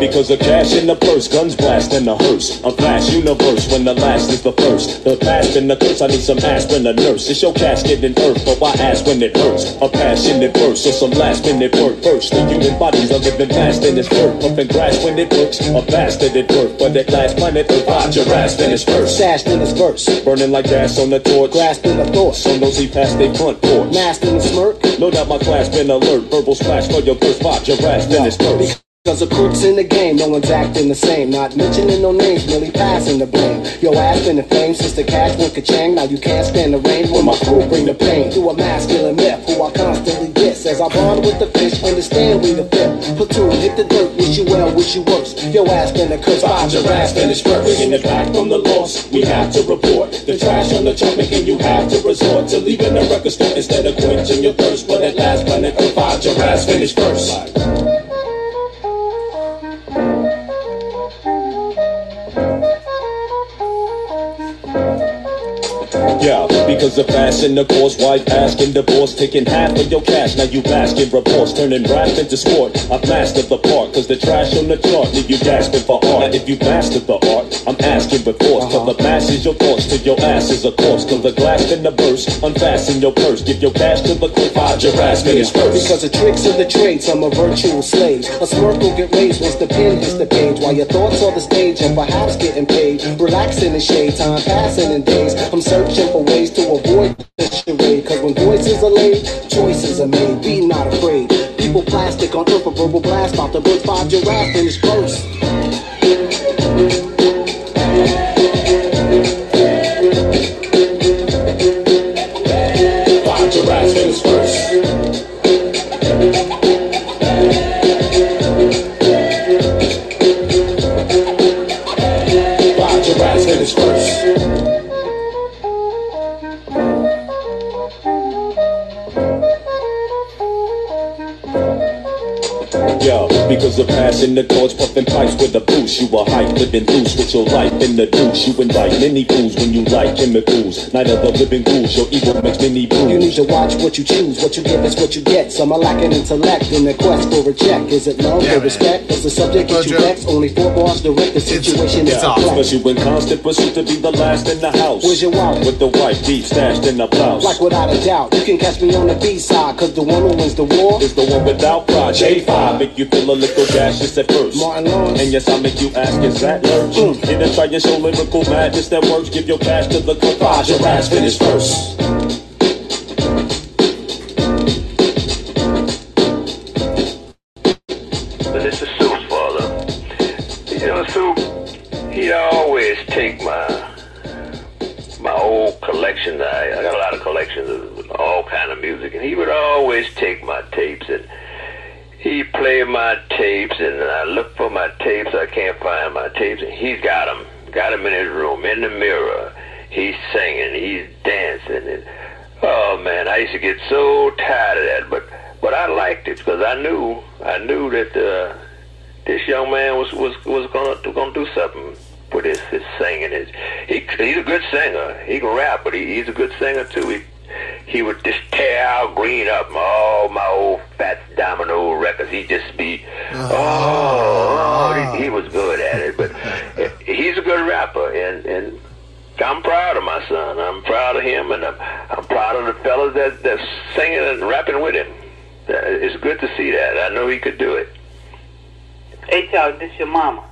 Because of cash in the purse, guns blast in the hearse. A flash universe when the last is the first. The past and the curse, I need some aspirin, a nurse. It's your casket in earth, but why ask when it hurts? A passionate verse, or some last minute work first. The human bodies are living fast in its birth. Pumping grass when it works, a bastard at birth. But at last planet Earth, I'll Jurass in its verse. Sashed in its verse. Burning like gas on the torch. Grasping the thought. Some those he passed they front porch. Masked in the smirk. No doubt my class been alert. Verbal splash for your curse, I'll Jurass in its verse. Cause the crooks in the game, no one's acting the same. Not mentioning no names, really passing the blame. Yo ass been in fame since the cash went ka-chang. Now you can't stand the rain when my crew bring the pain. To a masculine myth, who I constantly diss. As I bond with the fish, understand we the fifth. Platoon, hit the dirt, wish you well, wish you worse. Yo ass been a curse, Bob Jurass finished first. Bringing it back from the loss, we have to report. The trash on the chart making you have to resort to leaving the record store instead of quenching your thirst. But at last, planet Earth, Bob Jurass finished first. Yeah, because of fashion, of course, wife asking divorce, taking half of your cash, now you bask in reports, turning rap into sport. I've mastered the part, cause the trash on the chart, leave you gasping for art. Now if you mastered the art, I'm asking with force, uh-huh. Till the masses your thoughts, till your ass is a course, till the glass in the burst, unfasten your purse, give your cash to the clip, hide your ass in his purse. Because the tricks of the trades, I'm a virtual slave, a smirk will get raised once the pen hits the page, while your thoughts are the stage, and perhaps getting paid, relaxing in shade, time passing in days, I'm searching for ways to avoid the charade. Cause when voices are laid, choices are made. Be not afraid. People plastic on earth, a verbal blast about the birth by Jurass in his verse. By Jurass in his verse. By Jurass in his verse. Yo, because of passion. The chords puffing pipes with the boost. You are hyped, living loose with your life in the douche. You invite many fools when you like chemicals. Night of the living fools, your evil makes many booze. You need to watch what you choose. What you give is what you get. Some are lacking intellect in the quest for a check. Is it love yeah, or respect? It's the subject that you vex. Only four bars to wreck the situation. It's, it's off. Especially when constant pursuit to be the last in the house. Where's your wife? With the white beef stashed in the blouse. Like without a doubt, you can catch me on the B side. Cause the one who wins the war is the one without pride. J five make you feel a little gaseous at first. Martin Lawrence. And yes, I make you ask, is that lurch? Mm. And then try and show lyrical madness that works. Give your cash to the garage. Your ass finish first. But it's the Soup's father. You know, Soup, he always take my my old collection. I, I got a lot of collections of all kind of music, and he would always take my tapes, and he played my tapes, and I look for my tapes, I can't find my tapes, and he's got them, got them in his room, in the mirror, he's singing, he's dancing, and oh man, I used to get so tired of that, but but I liked it, because I knew, I knew that uh, this young man was was was gonna gonna do something. With his, his singing, his, he, he's a good singer. He can rap, but he, he's a good singer too. He, he would just tear Al Green up, all my old Fat Domino records. He'd just be, oh, oh, oh. He, he was good at it. But he's a good rapper, and and I'm proud of my son. I'm proud of him, and I'm I'm proud of the fellas that that's singing and rapping with him. It's good to see that. I know he could do it. Hey, y'all, this your mama.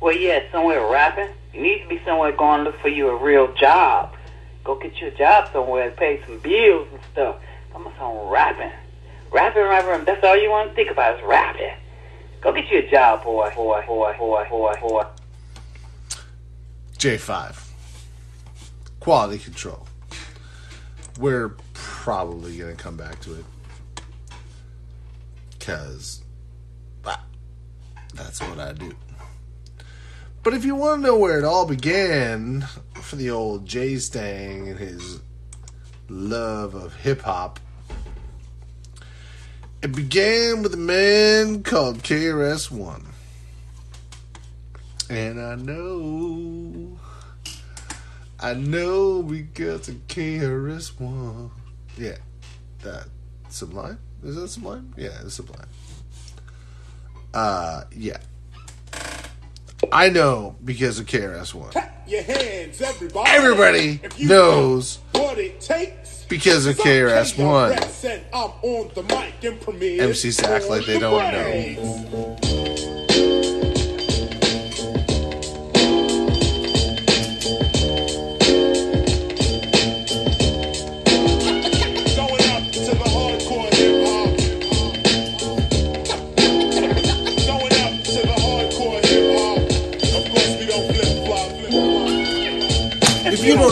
Well, yeah, somewhere rapping. You need to be somewhere going to look for you a real job. Go get you a job somewhere and pay some bills and stuff. I'm on rapping. Rapping, rapping, that's all you want to think about is rapping. Go get you a job, boy, boy, boy, boy, boy, boy. J five. Quality Control. We're probably going to come back to it. Because ah, that's what I do. But if you want to know where it all began for the old Jay Stang and his love of hip-hop, it began with a man called K R S One. And I know, I know because of K R S One. Yeah, that Sublime? Is that Sublime? Yeah, it's Sublime. Uh, yeah. I know because of K R S One. Your hands, everybody, everybody knows what it takes because of K R S One. M Cs act like they don't know.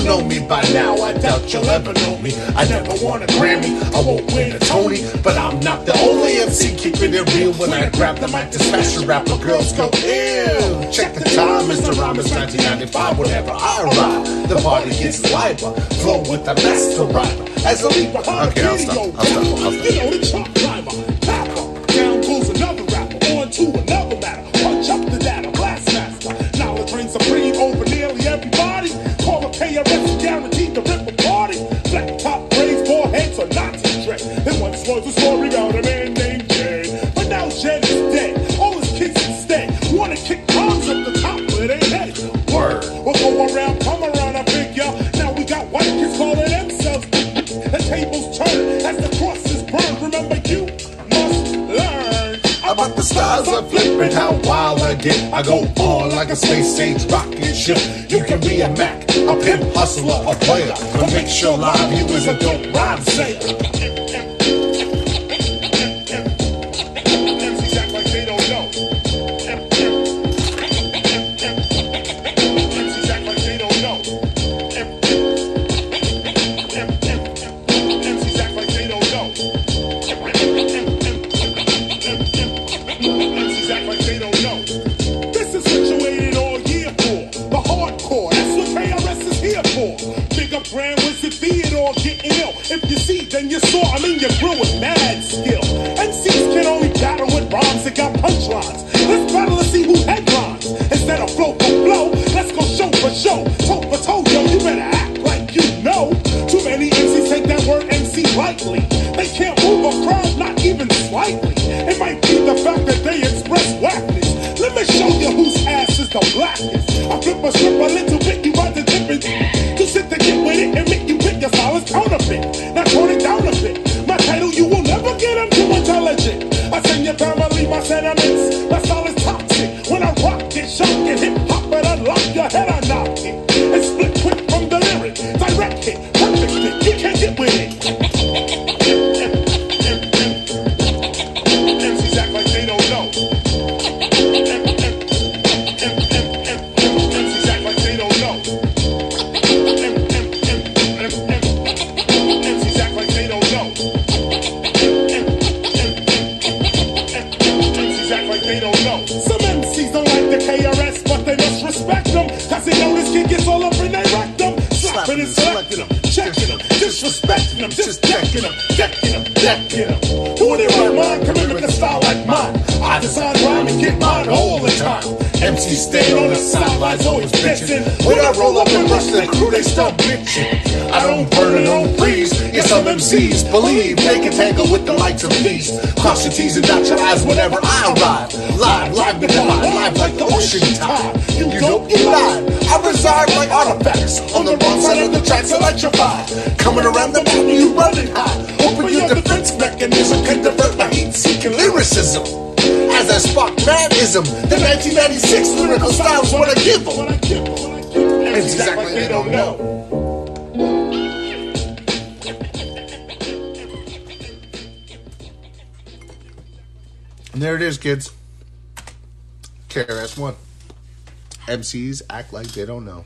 Know me by now, I doubt you'll ever know me. I never won a Grammy, I won't win a Tony, but I'm not the only M C keeping it real. When I grab the mic to smash a rapper, girls go ew. Check the time, Mister Rhymes, nineteen ninety-five. Whenever I arrive, the party gets liver. Flow with the master rhymer as a leader. Okay, I'll stop. I'll stop. I'll stop. Down goes another rapper, on to another matter. Punch up the data, blast master. Knowledge reigns supreme over nearly everybody. K R S guaranteed to rip a party. Black top braids, foreheads are not to dress. It once was a story about a man named Jay, but now Jay is dead. All his kids instead wanna kick bombs up the top, but it ain't head. Word, we'll go around, come around, I figure. Now we got white kids calling themselves. The tables turn as the crosses burn. Remember, you must learn about the stars are flipping, how wild I get. I go on like a space stage rocket ship. You can be a Mac, a pimp, hustler, a player, but make sure live you is a dope rhyme sayer. M Cs act like they don't know. M Cs act like they don't know. M Cs act like they don't know. M Cs act like they don't know. This is what you waited all year for. The hardcore. Big up Grand Wizard Theodore getting ill. If you see, then you saw. I mean, you grew with mad skill. M Cs can only battle with rhymes that got punchlines. Let's battle and see who headlines. Instead of flow for blow, let's go show for show, toe for toe, yo, you better act like you know. Too many M Cs take that word M C lightly. They can't move a crowd, not even slightly. It might be the fact that they express whackness. Let me show you whose ass is the blackest. I flip a strip a little bit, you ride the difference. You sit to get with it and make you pick your solid counterfeit. Now turn it down a bit. My title, you will never get, I'm too intelligent. I send your family my sentiments. My style is toxic. When I rock it, shock it, hip hop it, unlock your head, I knock it. It's split quick from the lyric. Direct hit, perfect hit, you can't get with it. M Cs act like they don't know. M Cs act like they don't know. M Cs act like they don't know. Some M Cs don't like the K R S, but they must respect them, cause they know this kid gets all up in their rectum. Slapping and selecting them, checking them, disrespecting them, just decking them, decking them, decking them. Who in their own mind can mimic a style like mine? I design rhyme and get mine all the time. M Cs staying on the sidelines, always bitching. When I roll up and rush the crew, they stop bitching. I don't burn it on breeze. Yeah, some M Cs believe they can tangle with the lights of these. Cross your T's and dot your I's whenever I arrive. Live, live, live, live like the ocean tide. You don't get live. I reside like artifacts on the wrong side of the tracks, electrified. Coming around the mountain, you running high. Open your defense mechanism, can divert my heat-seeking lyricism. As I spark madism, the nineteen ninety-six lyrical styles wanna give them. It's exactly they don't know. And there it is, kids. K R S One. M Cs act like they don't know.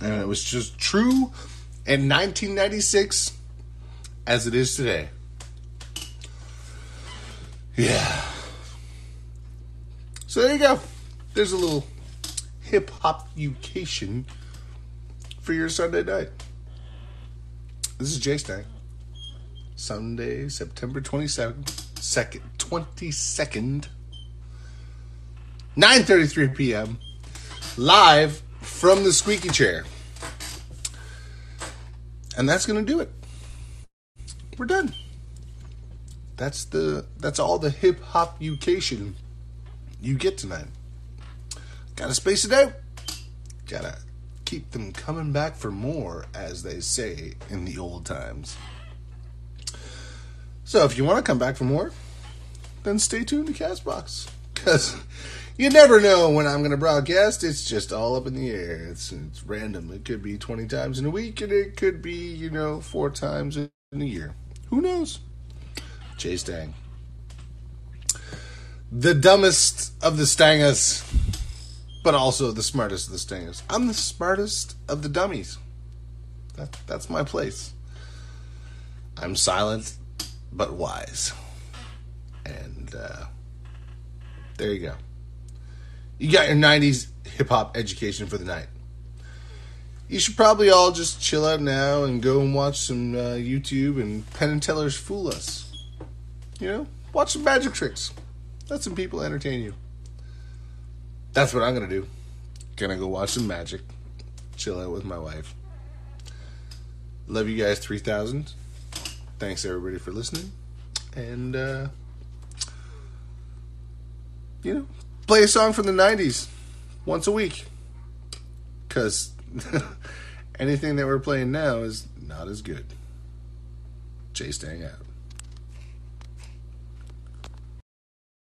And it was just true in nineteen ninety-six as it is today. Yeah. So there you go. There's a little hip-hop-ucation for your Sunday night. This is Jay Stang. Sunday, September twenty-seventh. second twenty-second nine thirty-three p.m. live from the squeaky chair, and that's gonna do it. We're done. That's the that's all the hip hop ucation you get tonight. Gotta space it out, gotta keep them coming back for more, as they say in the old times. So if you want to come back for more, then stay tuned to Castbox, because you never know when I'm going to broadcast. It's just all up in the air. It's, it's random. It could be twenty times in a week, and it could be, you know, four times in a year. Who knows? Jay Stang. The dumbest of the Stangers, but also the smartest of the Stangers. I'm the smartest of the dummies. That, that's my place. I'm silent, but wise. And uh, there you go. You got your nineties hip-hop education for the night. You should probably all just chill out now and go and watch some uh, YouTube and Penn and Teller's Fool Us. You know, watch some magic tricks. Let some people entertain you. That's what I'm going to do. Going to go watch some magic. Chill out with my wife. Love you guys three thousand. Thanks, everybody, for listening. And, uh, you know, play a song from the nineties once a week. Because anything that we're playing now is not as good. Jay Stang out.